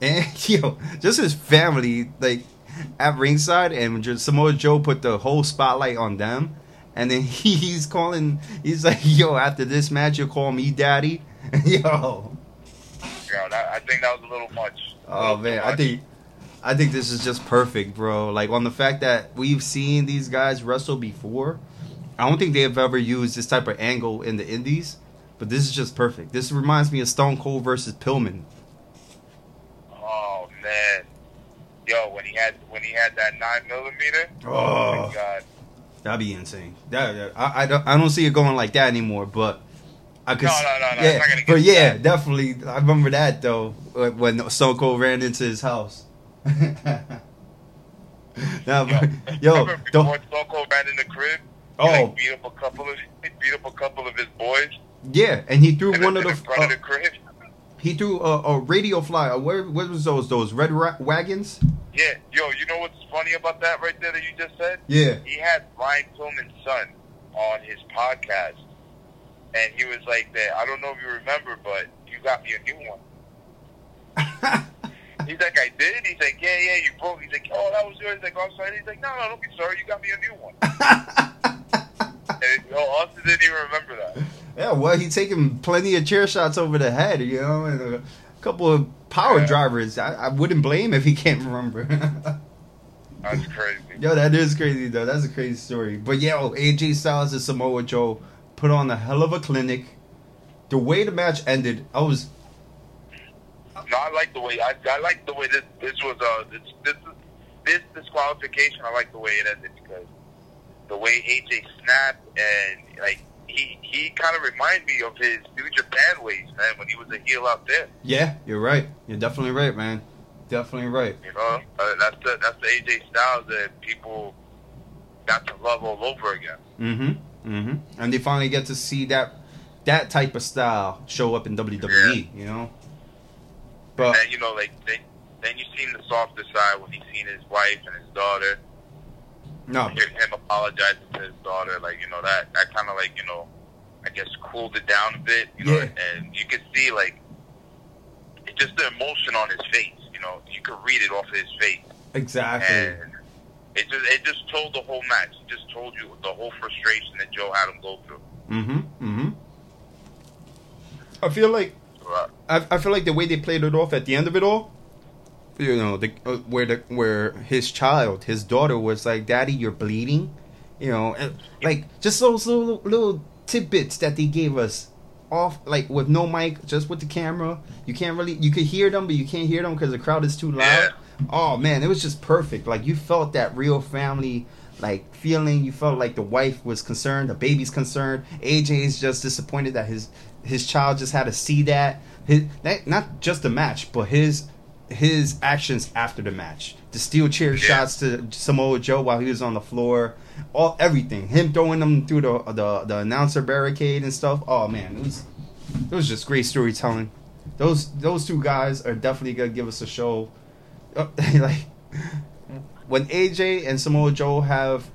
And, yo, just his family, like, at ringside, and Samoa Joe put the whole spotlight on them, and then he's like, yo, after this match, you'll call me daddy? Yo... I think that was a little much. Oh man, I think this is just perfect, bro. Like on the fact that we've seen these guys wrestle before, I don't think they have ever used this type of angle in the indies, but this is just perfect. This reminds me of Stone Cold versus Pillman. Oh man, yo, when he had that 9mm. Oh my God, that'd be insane. I don't see it going like that anymore, but. No, it's not gonna get but yeah, that. Definitely. I remember that though when Stone Cold ran into his house. Remember before Stone Cold ran in the crib. He beat up a couple of his boys. Yeah, and he threw in front of the crib. He threw a radio flyer. What was those red wagons? Yeah, yo, you know what's funny about that right there that you just said? Yeah, he had Brian Pillman's son on his podcast. And he was like that. I don't know if you remember, but you got me a new one. He's like, I did? He's like, yeah, you broke. He's like, oh, that was yours. He's like, oh, I'm sorry. He's like, no, don't be sorry. You got me a new one. And Austin didn't even remember that. Yeah, well, he's taking plenty of chair shots over the head, you know, and a couple of power drivers. I wouldn't blame if he can't remember. That's crazy. Yo, that is crazy, though. That's a crazy story. But, yeah, AJ Styles and Samoa Joe put on a hell of a clinic. The way the match ended, I like the way this disqualification. I like the way it ended because the way AJ snapped and like he kind of reminded me of his New Japan ways, man, when he was a heel out there. Yeah, you're right. You're definitely right, man. Definitely right. You know, that's the AJ Styles that people got to love all over again. And they finally get to see that type of style show up in WWE. Yeah. You know. But and, you know, like then you seen the softer side when he seen his wife and his daughter. No, him apologizing to his daughter, like, you know, that kind of, like, you know, I guess cooled it down a bit, you know, and you could see, like, just the emotion on his face, you know, you could read it off his face. Exactly. And it just told the whole match. It just told you the whole frustration that Joe had him go through. I feel like I feel like the way they played it off at the end of it all. You know, where his child, his daughter, was like, "Daddy, you're bleeding," you know, and like just those little tidbits that they gave us off, like with no mic, just with the camera. You can't really, you could hear them, but you can't hear them because the crowd is too loud. Yeah. Oh man, it was just perfect. Like you felt that real family like feeling. You felt like the wife was concerned, the baby's concerned. AJ's just disappointed that his child just had to see that. Not just the match, but his actions after the match, the steel chair shots to Samoa Joe while he was on the floor, everything, him throwing them through the announcer barricade and stuff. Oh man, it was just great storytelling. Those two guys are definitely gonna give us a show. Like when AJ and Samoa Joe have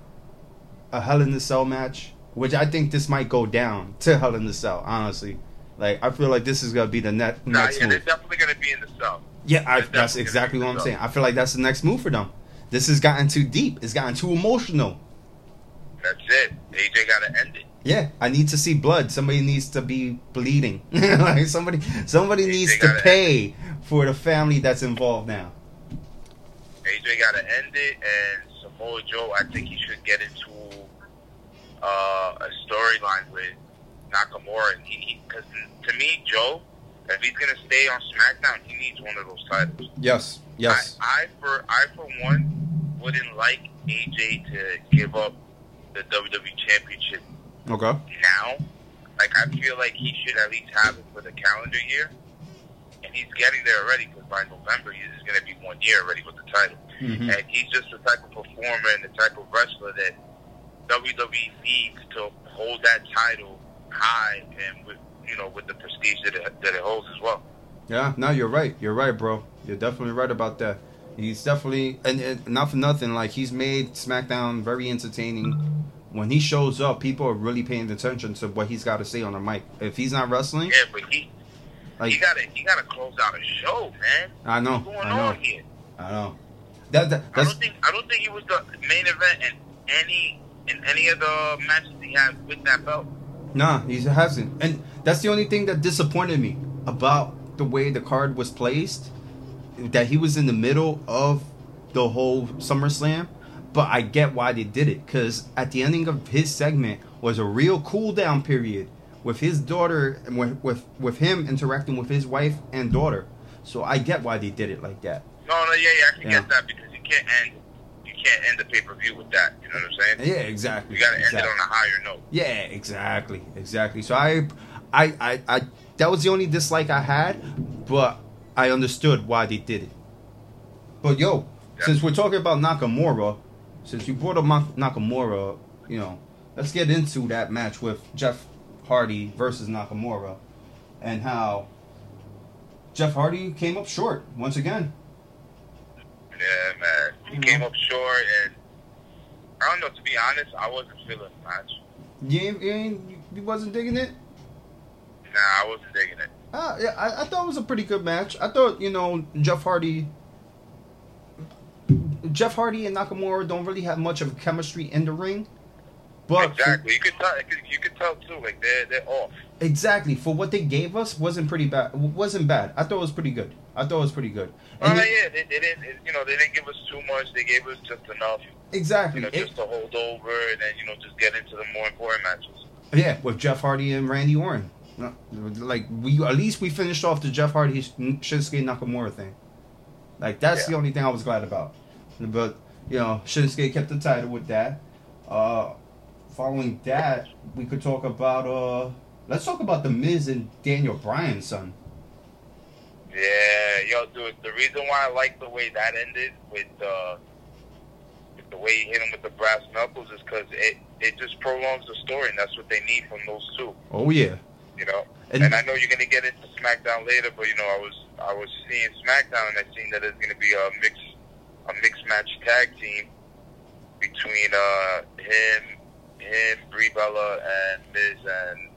a Hell in the Cell match, which I think this might go down to Hell in the Cell. Honestly, like I feel like this is gonna be the next. They're definitely gonna be in the Cell. Yeah, that's exactly what I'm saying. I feel like that's the next move for them. This has gotten too deep. It's gotten too emotional. That's it. AJ got to end it. Yeah, I need to see blood. Somebody needs to be bleeding. Like somebody needs to pay for the family that's involved now. AJ got to end it, and Samoa Joe, I think he should get into a storyline with Nakamura. And because to me, Joe, if he's gonna stay on SmackDown, he needs one of those titles. Yes, yes. I for one wouldn't like AJ to give up the WWE Championship. Okay. Now, like I feel like he should at least have it for the calendar year, and he's getting there already because by November he's gonna be 1 year already with the title. Mm-hmm. And he's just the type of performer and the type of wrestler that WWE needs to hold that title high and with. You know, with the prestige that it holds as well. Yeah, no, you're right. You're right, bro. You're definitely right about that. He's definitely, and not for nothing, like, he's made SmackDown very entertaining. When he shows up, people are really paying attention to what he's got to say on the mic. If he's not wrestling... Yeah, but he gotta close out a show, man. I know. What's going on here? I know. I don't think he was the main event in any of the matches he had with that belt. Nah, he hasn't. And that's the only thing that disappointed me about the way the card was placed, that he was in the middle of the whole SummerSlam. But I get why they did it, because at the ending of his segment was a real cool down period with his daughter and with him interacting with his wife and daughter. So I get why they did it like that. I can get that, because you can't end the pay-per-view with that. You know what I'm saying? Yeah, exactly. You got to end it on a higher note. Yeah, exactly. So I that was the only dislike I had, but I understood why they did it. But since we're talking about Nakamura, since you brought up Nakamura, you know, let's get into that match with Jeff Hardy versus Nakamura, and how Jeff Hardy came up short once again. Yeah, man. He came up short, and I don't know, to be honest, I wasn't feeling the match. You wasn't digging it? Nah, I wasn't digging it. Yeah, I thought it was a pretty good match. I thought, you know, Jeff Hardy and Nakamura don't really have much of chemistry in the ring. But exactly. You could tell too, like they're off. Exactly. For what they gave us wasn't bad. I thought it was pretty good. And they didn't. You know, they didn't give us too much. They gave us just enough. Exactly. You know, just to hold over, and then, you know, just get into the more important matches. Yeah, with Jeff Hardy and Randy Orton. Like at least we finished off the Jeff Hardy Shinsuke Nakamura thing. Like that's the only thing I was glad about. But you know, Shinsuke kept the title with that. following that, we could talk about, let's talk about The Miz and Daniel Bryan, son. Yeah, yo, dude, the reason why I like the way that ended with the way he hit him with the brass knuckles is because it just prolongs the story, and that's what they need from those two. Oh, yeah. You know? And I know you're going to get into SmackDown later, but, you know, I was seeing SmackDown, and I seen that it's going to be a mixed match tag team between him, Brie Bella, and Miz, and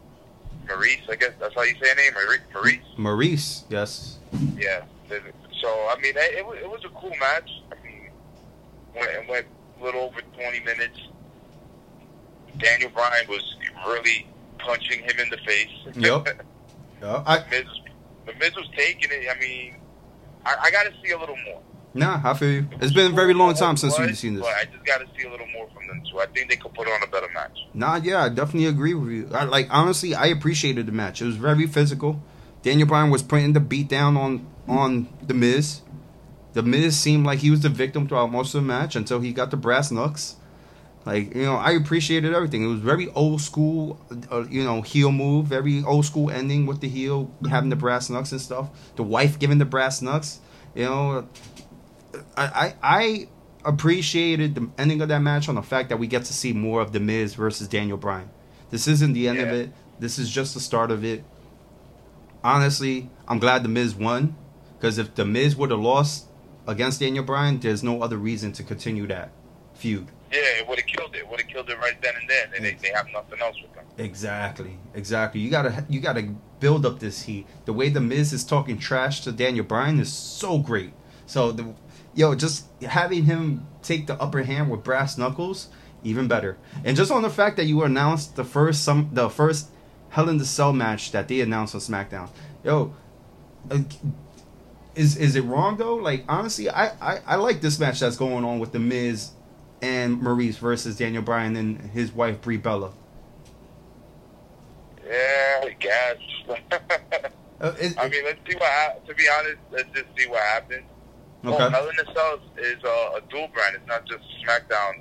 Maryse, I guess that's how you say her name, Maryse? Maryse, yes. Yeah. So, I mean, it was a cool match. I mean, it went a little over 20 minutes. Daniel Bryan was really punching him in the face. Yep. The Miz was taking it. I mean, I got to see a little more. Nah, I feel you. It's been a very long time since we've seen this. But I just got to see a little more from them, too. I think they could put on a better match. Nah, yeah, I definitely agree with you. Honestly, I appreciated the match. It was very physical. Daniel Bryan was putting the beat down on The Miz. The Miz seemed like he was the victim throughout most of the match until he got the brass knucks. Like, you know, I appreciated everything. It was very old school, you know, heel move. Very old school ending with the heel having the brass knucks and stuff. The wife giving the brass knucks. You know, I appreciated the ending of that match on the fact that we get to see more of The Miz versus Daniel Bryan. This isn't the end of it. This is just the start of it. Honestly, I'm glad The Miz won, because if The Miz would have lost against Daniel Bryan, there's no other reason to continue that feud. Yeah, it would have killed it. Would have killed it right then and there. And they have nothing else with them. Exactly. You gotta build up this heat. The way The Miz is talking trash to Daniel Bryan is so great. So just having him take the upper hand with brass knuckles, even better. And just on the fact that you announced the first Hell in the Cell match that they announced on SmackDown. Yo, is it wrong though? Like, honestly, I like this match that's going on with The Miz and Maryse versus Daniel Bryan and his wife Brie Bella. Yeah, I guess. I mean, let's see to be honest, let's just see what happens. Okay. Oh, Hell in the Cell is a dual brand. It's not just SmackDown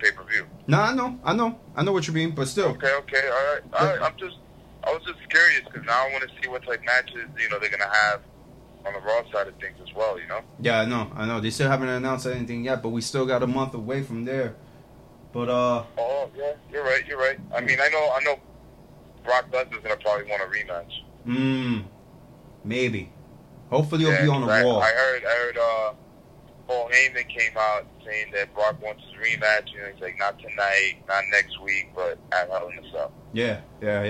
pay-per-view. No, I know what you mean, but still. Okay, all right. I was just curious because now I want to see what type matches they're gonna have on the Raw side of things as well, you know? Yeah, I know. They still haven't announced anything yet, but we still got a month away from there. But, oh, yeah, you're right. I mean, I know Brock Lesnar's going to probably want a rematch. Maybe. Hopefully he'll be on the Raw. I heard Paul Heyman came out saying that Brock wants his rematch, and he's like, not tonight, not next week, but at Hell in the Cell. Yeah.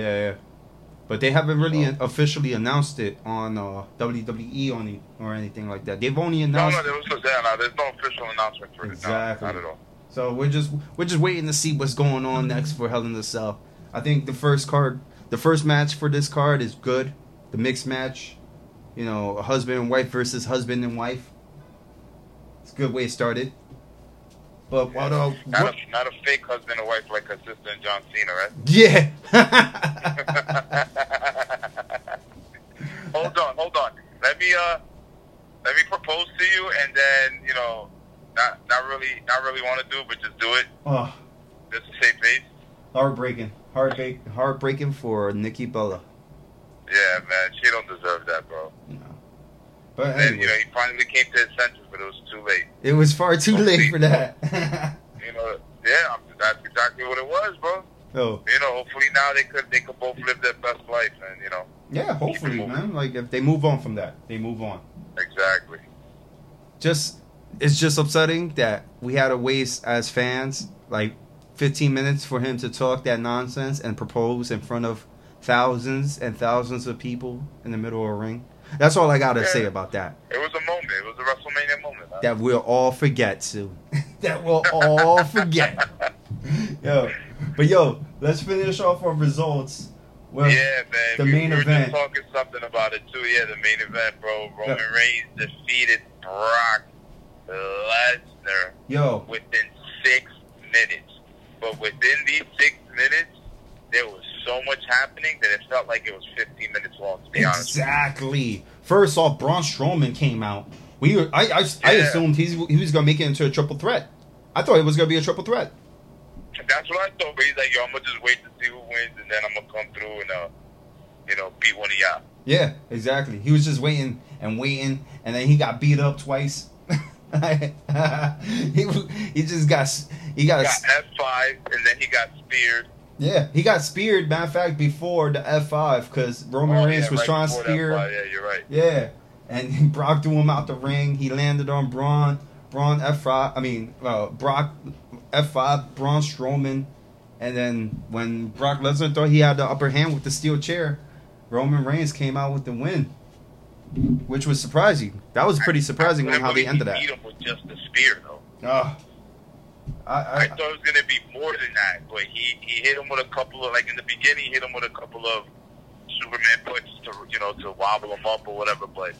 But they haven't really officially announced it on WWE or anything like that. They've only announced. No, there's no official announcement for it. Exactly. No, not at all. So we're just waiting to see what's going on next for Hell in the Cell. I think the first match for this card is good. The mixed match, husband and wife versus husband and wife. It's a good way it started. But not a fake husband and wife like her sister and John Cena, right? Yeah. Hold on. Let me propose to you, and then not really want to do it, but just do it. Oh. Just to save face. Heartbreaking for Nikki Bella. Yeah, man, she don't deserve that, bro. No. But anyway. Then he finally came to his senses, but it was too late. It was far too late for that. That's exactly what it was, bro. Oh. Hopefully now they could both live their best life, and Yeah, hopefully, man. Like if they move on from that, they move on. Exactly. It's just upsetting that we had to waste as fans like 15 minutes for him to talk that nonsense and propose in front of thousands and thousands of people in the middle of a ring. That's all I gotta say about that. It was a moment. It was a WrestleMania moment. Man. That we'll all forget, Sue. But let's finish off our results with the main event. We were just talking something about it too. Yeah, the main event, bro. Roman Reigns defeated Brock Lesnar within 6 minutes. But within these 6 minutes, there was so much happening that it felt like it was 15 minutes long, to be honest. Exactly. First off, Braun Strowman came out. I assumed he was going to make it into a triple threat. I thought it was going to be a triple threat. That's what I thought. But he's like, yo, I'm gonna just wait to see who wins, and then I'm gonna come through and you know, beat one of y'all. Yeah, exactly. He was just waiting and waiting, and then he got beat up twice. he got F5, and then he got speared. Yeah, he got speared. Matter of fact, before the F5, because Roman Reigns was trying to spear. F5, yeah, you're right. Yeah, and Brock threw him out the ring. He landed on Braun. Brock F5, Braun Strowman, and then when Brock Lesnar thought he had the upper hand with the steel chair, Roman Reigns came out with the win, which was surprising. That was pretty surprising on how they ended that. He beat him with just the spear, though. I thought it was going to be more than that, but he hit him with a couple of, like in the beginning, he hit him with a couple of Superman punches to, you know, to wobble him up or whatever, but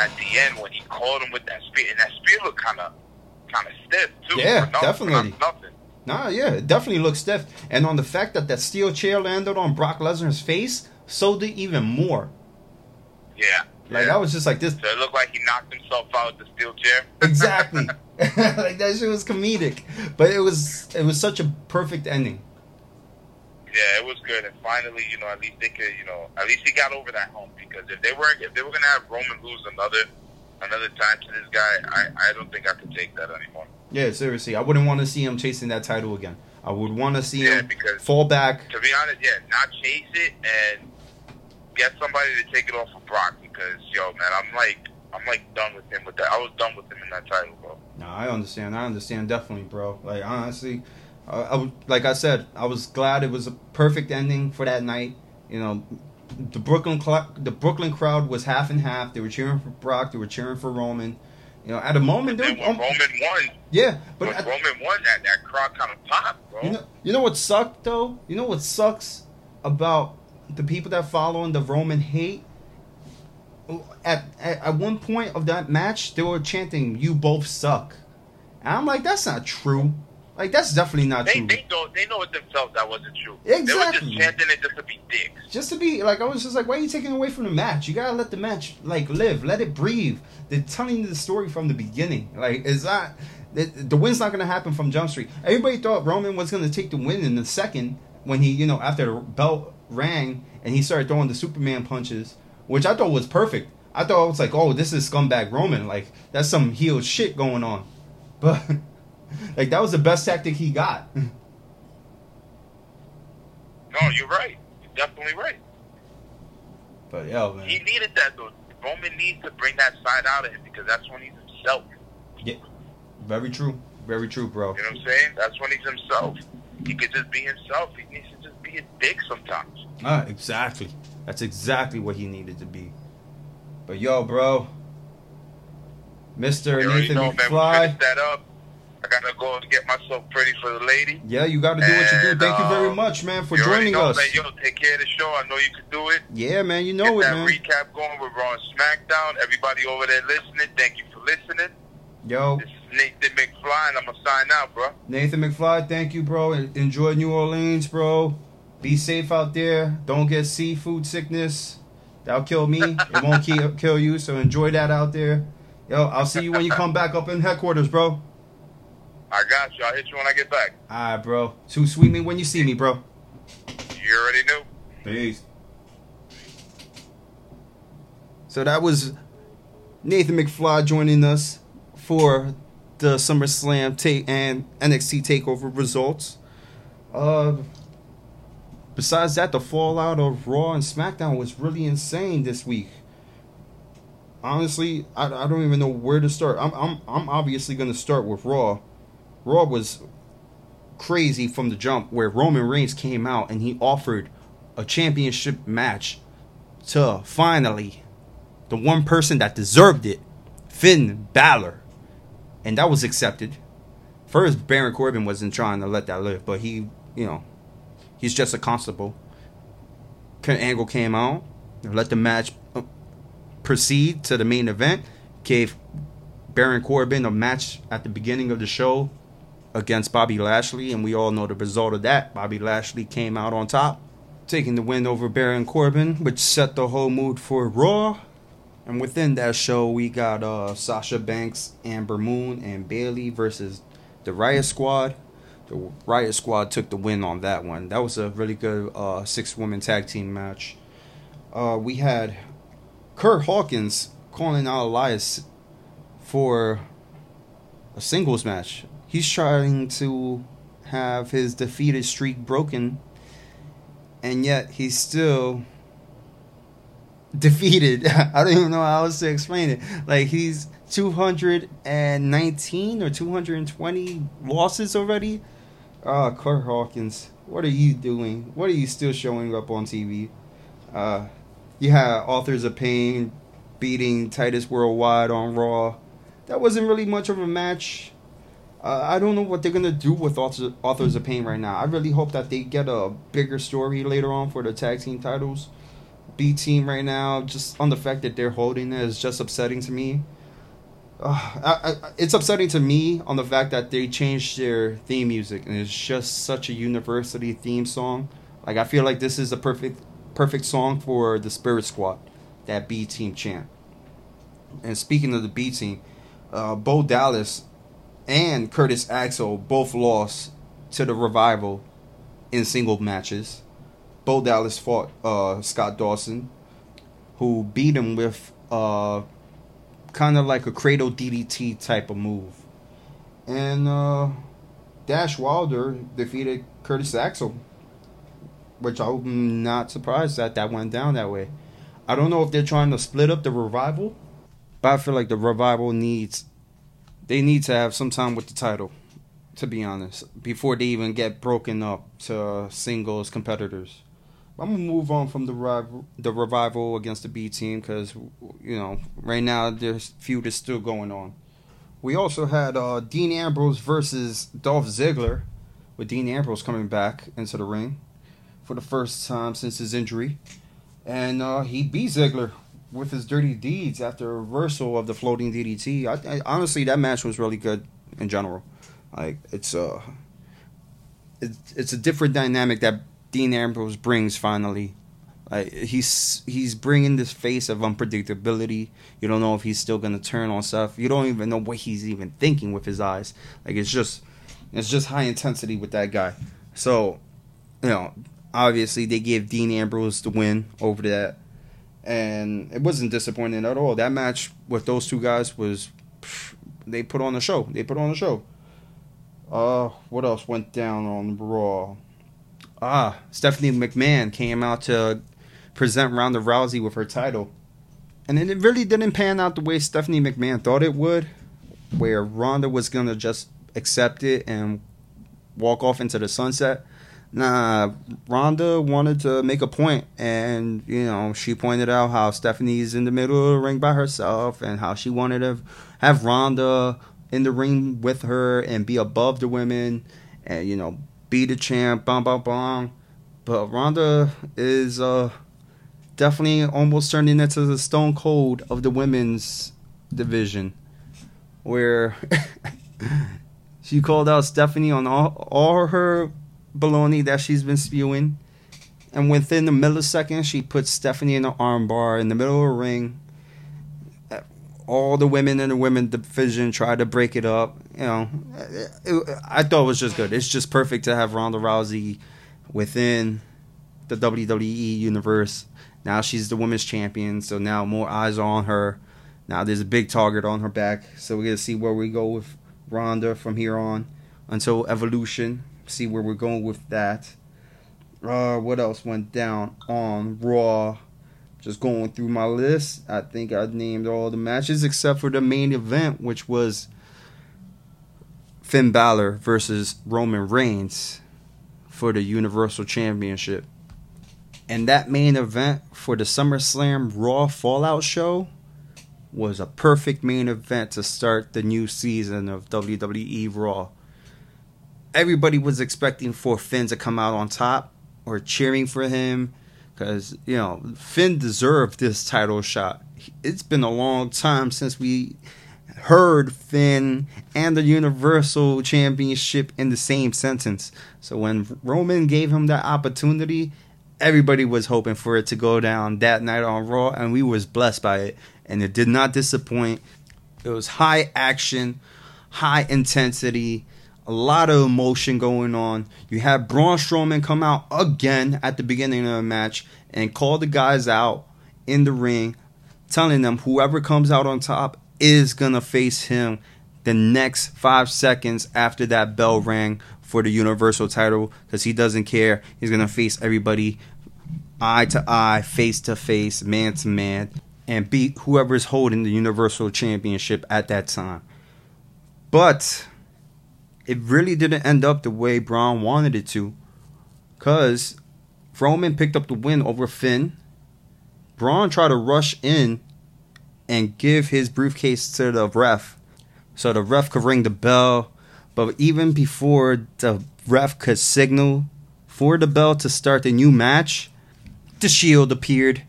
at the end when he caught him with that spear, and that spear looked kind of stiff, too. Yeah, definitely. Nah, yeah, it definitely looked stiff. And on the fact that that steel chair landed on Brock Lesnar's face, so did even more. Yeah. Like, I was just like this. So it looked like he knocked himself out with the steel chair. Exactly. Like, that shit was comedic. But it was such a perfect ending. Yeah, it was good. And finally, you know, at least they could, you know, at least he got over that hump. Because if they were going to have Roman lose another time to this guy, I don't think I could take that anymore. Yeah, seriously. I wouldn't want to see him chasing that title again. I would want to see him fall back. To be honest, yeah, not chase it and get somebody to take it off of Brock. Because, yo, man, I'm done with him with that. I was done with him in that title, bro. No, I understand. Definitely, bro. Like, honestly, like I said, I was glad it was a perfect ending for that night. You know, the Brooklyn crowd was half and half. They were cheering for Brock. They were cheering for Roman. You know, at a moment, dude. Roman won. Yeah, but Roman won. That crowd kind of popped, bro. You know what sucked though. You know what sucks about the people that follow in the Roman hate. At one point of that match, they were chanting, "You both suck," and I'm like, that's not true. Like, that's definitely not true. They know it themselves that wasn't true. Exactly. They were just chanting it just to be dicks. Just to be, like, I was just like, why are you taking away from the match? You gotta let the match, like, live. Let it breathe. They're telling you the story from the beginning. Like, it's not... The win's not gonna happen from Jump Street. Everybody thought Roman was gonna take the win in the second when he, you know, after the bell rang and he started throwing the Superman punches, which I thought was perfect. I thought I was like, oh, this is scumbag Roman. Like, that's some heel shit going on. But... Like, that was the best tactic he got. No, you're right. You're definitely right. But, yo, man. He needed that, though. Roman needs to bring that side out of him because that's when he's himself. Yeah. Very true. Very true, bro. You know what I'm saying? That's when he's himself. He could just be himself. He needs to just be a dick sometimes. Exactly. That's exactly what he needed to be. But, yo, bro. Mr. Nathan McFly. I gotta go and get myself pretty for the lady. Yeah, you gotta do what you do. Thank you very much, man, for joining us. Man, yo, take care of the show. I know you can do it. Yeah, man, you know it, man. Get that recap going with Raw and SmackDown. Everybody over there listening, thank you for listening. Yo. This is Nathan McFly, and I'm gonna sign out, bro. Nathan McFly, thank you, bro. Enjoy New Orleans, bro. Be safe out there. Don't get seafood sickness. That'll kill me. It won't kill you, so enjoy that out there. Yo, I'll see you when you come back up in headquarters, bro. I got you. I'll hit you when I get back. All right, bro. Too sweet me when you see me, bro. You already knew. Peace. So that was Nathan McFly joining us for the SummerSlam and NXT TakeOver results. Besides that, the fallout of Raw and SmackDown was really insane this week. Honestly, I don't even know where to start. I'm obviously going to start with Raw. Raw was crazy from the jump, where Roman Reigns came out and he offered a championship match to finally the one person that deserved it, Finn Balor. And that was accepted. First, Baron Corbin wasn't trying to let that live, but he, you know, he's just a constable. Kurt Angle came out, let the match proceed to the main event, gave Baron Corbin a match at the beginning of the show against Bobby Lashley, and we all know the result of that. Bobby Lashley came out on top, taking the win over Baron Corbin, which set the whole mood for Raw. And within that show, we got Sasha Banks, Amber Moon, and Bayley versus the Riot Squad. The Riot Squad took the win on that one. That was a really good six-woman tag team match. We had Curt Hawkins calling out Elias for a singles match. He's trying to have his defeated streak broken, and yet he's still defeated. I don't even know how else to explain it. Like, he's 219 or 220 losses already. Curt Hawkins, what are you doing? What are you still showing up on TV? You had Authors of Pain beating Titus Worldwide on Raw. That wasn't really much of a match. I don't know what they're going to do with Authors of Pain right now. I really hope that they get a bigger story later on for the tag team titles. B team right now, just on the fact that they're holding it, is just upsetting to me. It's upsetting to me on the fact that they changed their theme music, and it's just such a university theme song. Like, I feel like this is a perfect song for the Spirit Squad, that B team chant. And speaking of the B team, Bo Dallas and Curtis Axel both lost to the Revival in single matches. Bo Dallas fought Scott Dawson, who beat him with kind of like a cradle DDT type of move. And Dash Wilder defeated Curtis Axel, which I'm not surprised that that went down that way. I don't know if they're trying to split up the Revival, but I feel like the Revival need to have some time with the title, to be honest, before they even get broken up to singles competitors. I'm going to move on from the Revival against the B team because, you know, right now this feud is still going on. We also had Dean Ambrose versus Dolph Ziggler, with Dean Ambrose coming back into the ring for the first time since his injury. And he beat Ziggler with his dirty deeds after a reversal of the floating DDT. I honestly, that match was really good in general. Like, it's a different dynamic that Dean Ambrose brings finally. Like, he's bringing this face of unpredictability. You don't know if he's still gonna turn on stuff. You don't even know what he's even thinking with his eyes. Like, it's just high intensity with that guy. So, you know, obviously they gave Dean Ambrose the win over that, and it wasn't disappointing at all. That match with those two guys was, they put on a show. What else went down on Raw? Stephanie McMahon came out to present Ronda Rousey with her title. And it really didn't pan out the way Stephanie McMahon thought it would, where Ronda was going to just accept it and walk off into the sunset. Nah, Ronda wanted to make a point, and, you know, she pointed out how Stephanie's in the middle of the ring by herself and how she wanted to have Ronda in the ring with her and be above the women and, you know, be the champ, bong, bong, bong. But Ronda is definitely almost turning into the Stone Cold of the women's division, where she called out Stephanie on all her baloney that she's been spewing, and within the millisecond she put Stephanie in an armbar in the middle of the ring. All the women in the women's division tried to break it up. You know, I thought it was just good. It's just perfect to have Ronda Rousey within the WWE universe. Now she's the women's champion, so now more eyes are on her. Now there's a big target on her back, so we're going to see where we go with Ronda from here on until Evolution. See where we're going with that. What else went down on Raw? Just going through my list, I think I named all the matches except for the main event, which was Finn Balor versus Roman Reigns for the Universal Championship. And that main event for the SummerSlam Raw Fallout show was a perfect main event to start the new season of WWE Raw. Everybody was expecting for Finn to come out on top or cheering for him, because, you know, Finn deserved this title shot. It's been a long time since we heard Finn and the Universal Championship in the same sentence. So when Roman gave him that opportunity, everybody was hoping for it to go down that night on Raw, and we was blessed by it. And it did not disappoint. It was high action, high intensity. a lot of emotion going on. You have Braun Strowman come out again at the beginning of the match and call the guys out in the ring, telling them whoever comes out on top is going to face him the next 5 seconds after that bell rang for the Universal title, because he doesn't care. He's going to face everybody eye to eye, face to face, man to man, and beat whoever's holding the Universal Championship at that time. But it really didn't end up the way Braun wanted it to, because Roman picked up the win over Finn. Braun tried to rush in and give his briefcase to the ref so the ref could ring the bell. But even before the ref could signal for the bell to start the new match, the Shield appeared.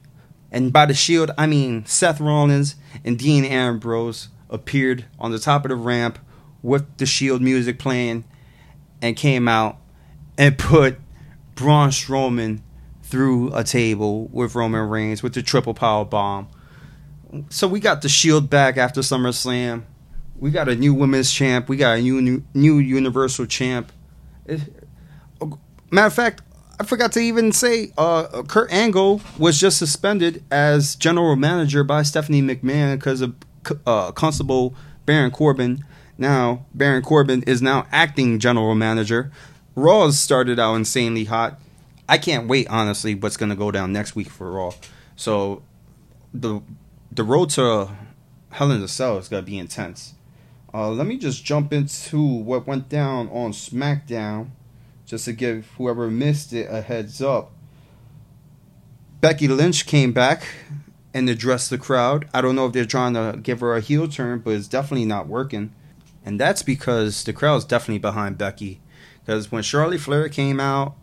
And by the Shield, I mean Seth Rollins and Dean Ambrose appeared on the top of the ramp with the Shield music playing and came out and put Braun Strowman through a table with Roman Reigns with the triple power bomb. So we got the Shield back after SummerSlam. We got a new women's champ. We got a new Universal champ. Matter of fact, I forgot to even say Kurt Angle was just suspended as general manager by Stephanie McMahon because of Constable Baron Corbin. Now, Baron Corbin is now acting general manager. Raw started out insanely hot. I can't wait, honestly, what's going to go down next week for Raw. So the road to Hell in the Cell is going to be intense. Let me just jump into what went down on SmackDown, just to give whoever missed it a heads up. Becky Lynch came back and addressed the crowd. I don't know if they're trying to give her a heel turn, but it's definitely not working. And that's because the crowd's definitely behind Becky. Because when Charlotte Flair came out,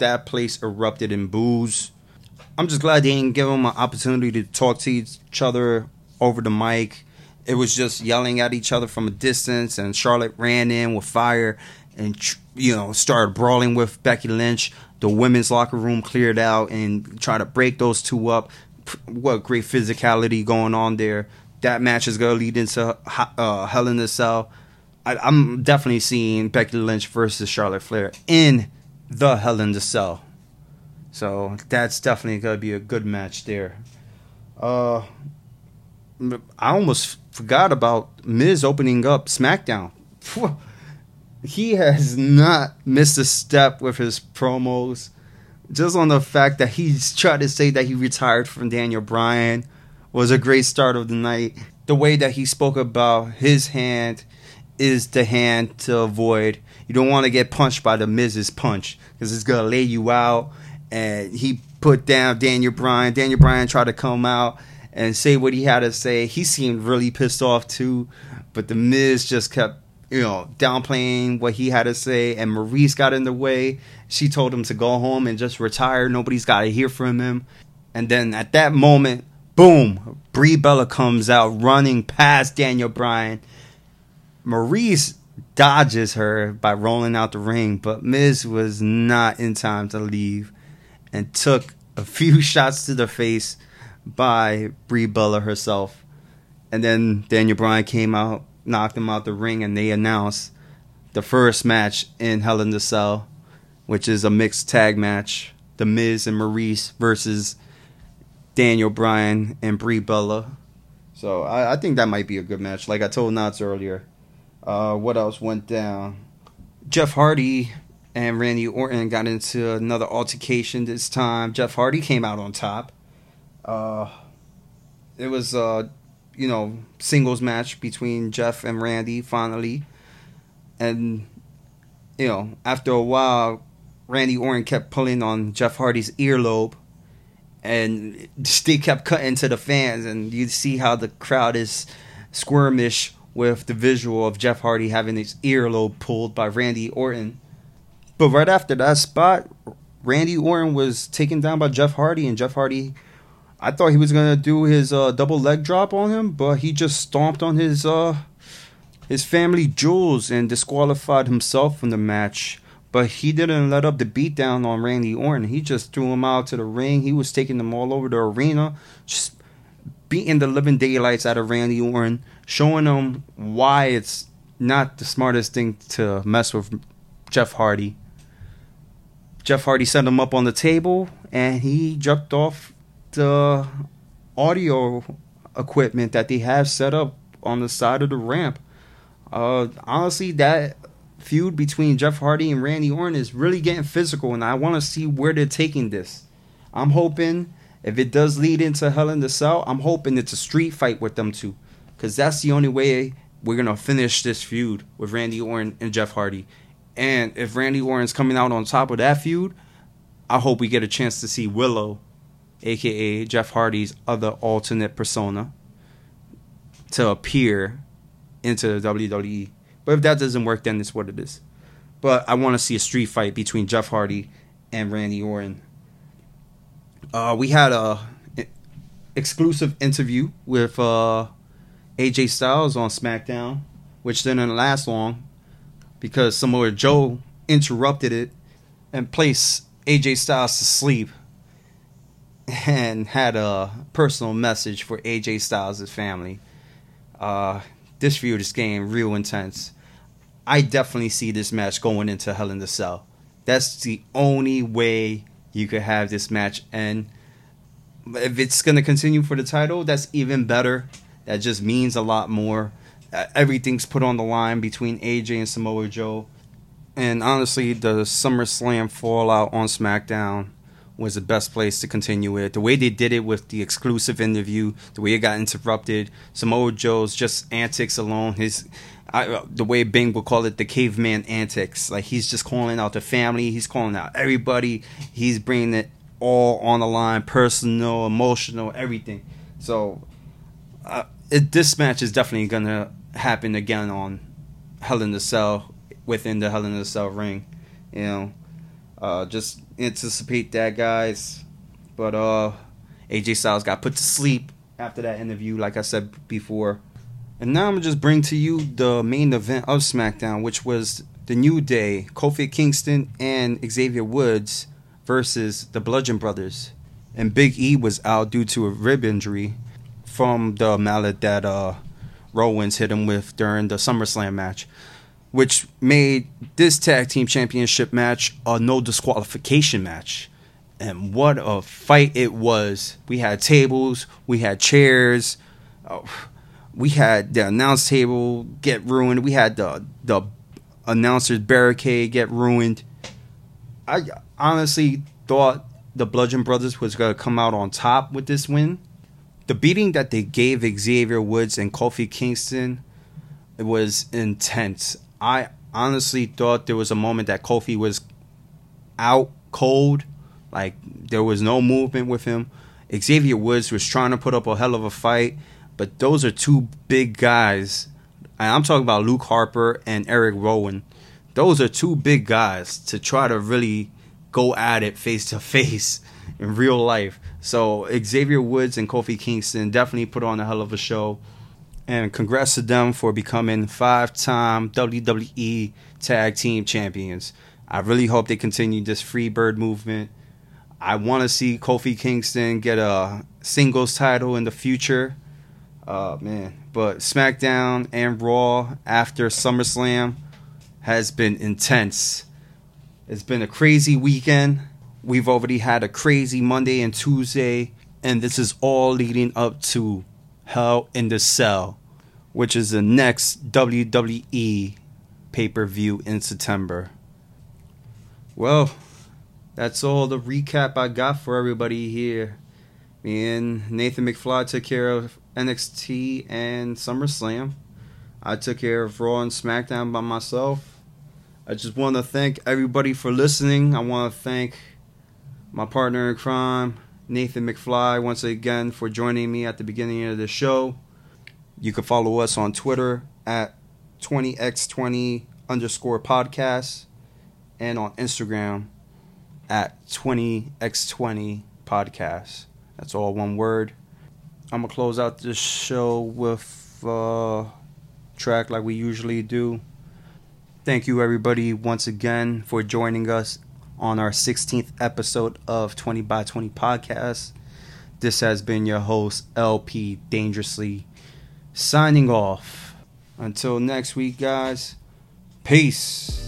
that place erupted in boos. I'm just glad they didn't give them an opportunity to talk to each other over the mic. It was just yelling at each other from a distance, and Charlotte ran in with fire and, you know, started brawling with Becky Lynch. The women's locker room cleared out and tried to break those two up. What great physicality going on there. That match is going to lead into Hell in the Cell. I'm definitely seeing Becky Lynch versus Charlotte Flair in the Hell in the Cell. So that's definitely going to be a good match there. I almost forgot about Miz opening up SmackDown. He has not missed a step with his promos. Just on the fact that he's tried to say that he retired from Daniel Bryan was a great start of the night. The way that he spoke about his hand is the hand to avoid. You don't want to get punched by the Miz's punch, because it's going to lay you out. And he put down Daniel Bryan. Daniel Bryan tried to come out and say what he had to say. He seemed really pissed off too. But the Miz just kept, you know, downplaying what he had to say, and Maryse got in the way. She told him to go home and just retire. Nobody's got to hear from him. And then at that moment, boom, Brie Bella comes out running past Daniel Bryan. Maryse dodges her by rolling out the ring, but Miz was not in time to leave and took a few shots to the face by Brie Bella herself. And then Daniel Bryan came out, knocked him out the ring, and they announced the first match in Hell in the Cell, which is a mixed tag match. The Miz and Maryse versus Daniel Bryan and Brie Bella. So I think that might be a good match, like I told Knotts earlier. What else went down? Jeff Hardy and Randy Orton got into another altercation this time. Jeff Hardy came out on top. It was singles match between Jeff and Randy finally. And, you know, after a while, Randy Orton kept pulling on Jeff Hardy's earlobe, and they kept cutting to the fans, and you see how the crowd is squirmish with the visual of Jeff Hardy having his earlobe pulled by Randy Orton. But right after that spot, Randy Orton was taken down by Jeff Hardy, and Jeff Hardy, I thought he was going to do his double leg drop on him, but he just stomped on his family jewels and disqualified himself from the match. But he didn't let up the beatdown on Randy Orton. He just threw him out to the ring. He was taking them all over the arena, just beating the living daylights out of Randy Orton, showing him why it's not the smartest thing to mess with Jeff Hardy. Jeff Hardy sent him up on the table, and he jumped off the audio equipment that they have set up on the side of the ramp. Honestly, that feud between Jeff Hardy and Randy Orton is really getting physical, and I want to see where they're taking this. I'm hoping, if it does lead into Hell in the Cell, I'm hoping it's a street fight with them two, because that's the only way we're going to finish this feud with Randy Orton and Jeff Hardy. And if Randy Orton's coming out on top of that feud, I hope we get a chance to see Willow, a.k.a. Jeff Hardy's other alternate persona, to appear into the WWE. But if that doesn't work, then it's what it is. But I want to see a street fight between Jeff Hardy and Randy Orton. We had an exclusive interview with AJ Styles on SmackDown, which didn't last long, because Samoa Joe interrupted it and placed AJ Styles to sleep and had a personal message for AJ Styles' family. This feud is getting real intense. I definitely see this match going into Hell in the Cell. That's the only way you could have this match end. If it's going to continue for the title, that's even better. That just means a lot more. Everything's put on the line between AJ and Samoa Joe. And honestly, the SummerSlam fallout on SmackDown was the best place to continue it. The way they did it with the exclusive interview, the way it got interrupted, Samoa Joe's just antics alone, the way Bing would call it, the caveman antics. Like, he's just calling out the family, he's calling out everybody, he's bringing it all on the line, personal, emotional, everything. So, this match is definitely going to happen again on Hell in the Cell, within the Hell in the Cell ring, you know. Just anticipate that, guys. But AJ Styles got put to sleep after that interview, like I said before. And now I'm going to just bring to you the main event of SmackDown, which was The New Day, Kofi Kingston and Xavier Woods versus the Bludgeon Brothers. And Big E was out due to a rib injury from the mallet that Rollins hit him with during the SummerSlam match, which made this tag team championship match a no disqualification match. And what a fight it was. We had tables, we had chairs, we had the announce table get ruined, we had the announcer's barricade get ruined. I honestly thought the Bludgeon Brothers was going to come out on top with this win. The beating that they gave Xavier Woods and Kofi Kingston, it was intense. I honestly thought there was a moment that Kofi was out cold. Like, there was no movement with him. Xavier Woods was trying to put up a hell of a fight. But those are two big guys. And I'm talking about Luke Harper and Eric Rowan. Those are two big guys to try to really go at it face to face in real life. So Xavier Woods and Kofi Kingston definitely put on a hell of a show. And congrats to them for becoming 5-time WWE Tag Team Champions. I really hope they continue this Freebird movement. I want to see Kofi Kingston get a singles title in the future. But SmackDown and Raw after SummerSlam has been intense. It's been a crazy weekend. We've already had a crazy Monday and Tuesday. And this is all leading up to Hell in the Cell, which is the next WWE pay-per-view in September. Well, that's all the recap I got for everybody here. Me and Nathan McFly took care of NXT and SummerSlam. I took care of Raw and SmackDown by myself. I just want to thank everybody for listening. I want to thank my partner in crime, Nathan McFly, once again for joining me at the beginning of the show. You can follow us on Twitter at 20x20_podcast and on Instagram at 20x20podcast. That's all one word. I'm gonna close out this show with track like we usually do. Thank you everybody once again for joining us on our 16th episode of 20 by 20 podcast. This has been your host, LP Dangerously, signing off. Until next week, guys, peace.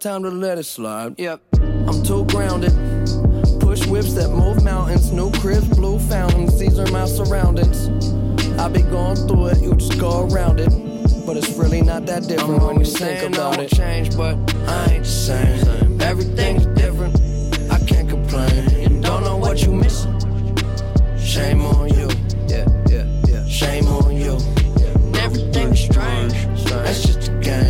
Time to let it slide. Yep, I'm too grounded. Push whips that move mountains. New cribs, blue fountains. These are my surroundings. I be going through it, you just go around it. But it's really not that different when you think about it. Change, but I ain't the same. Everything's different. I can't complain. You don't know what you missing. Shame on you. Yeah, yeah, yeah. Shame on you. Everything's strange. That's just a game.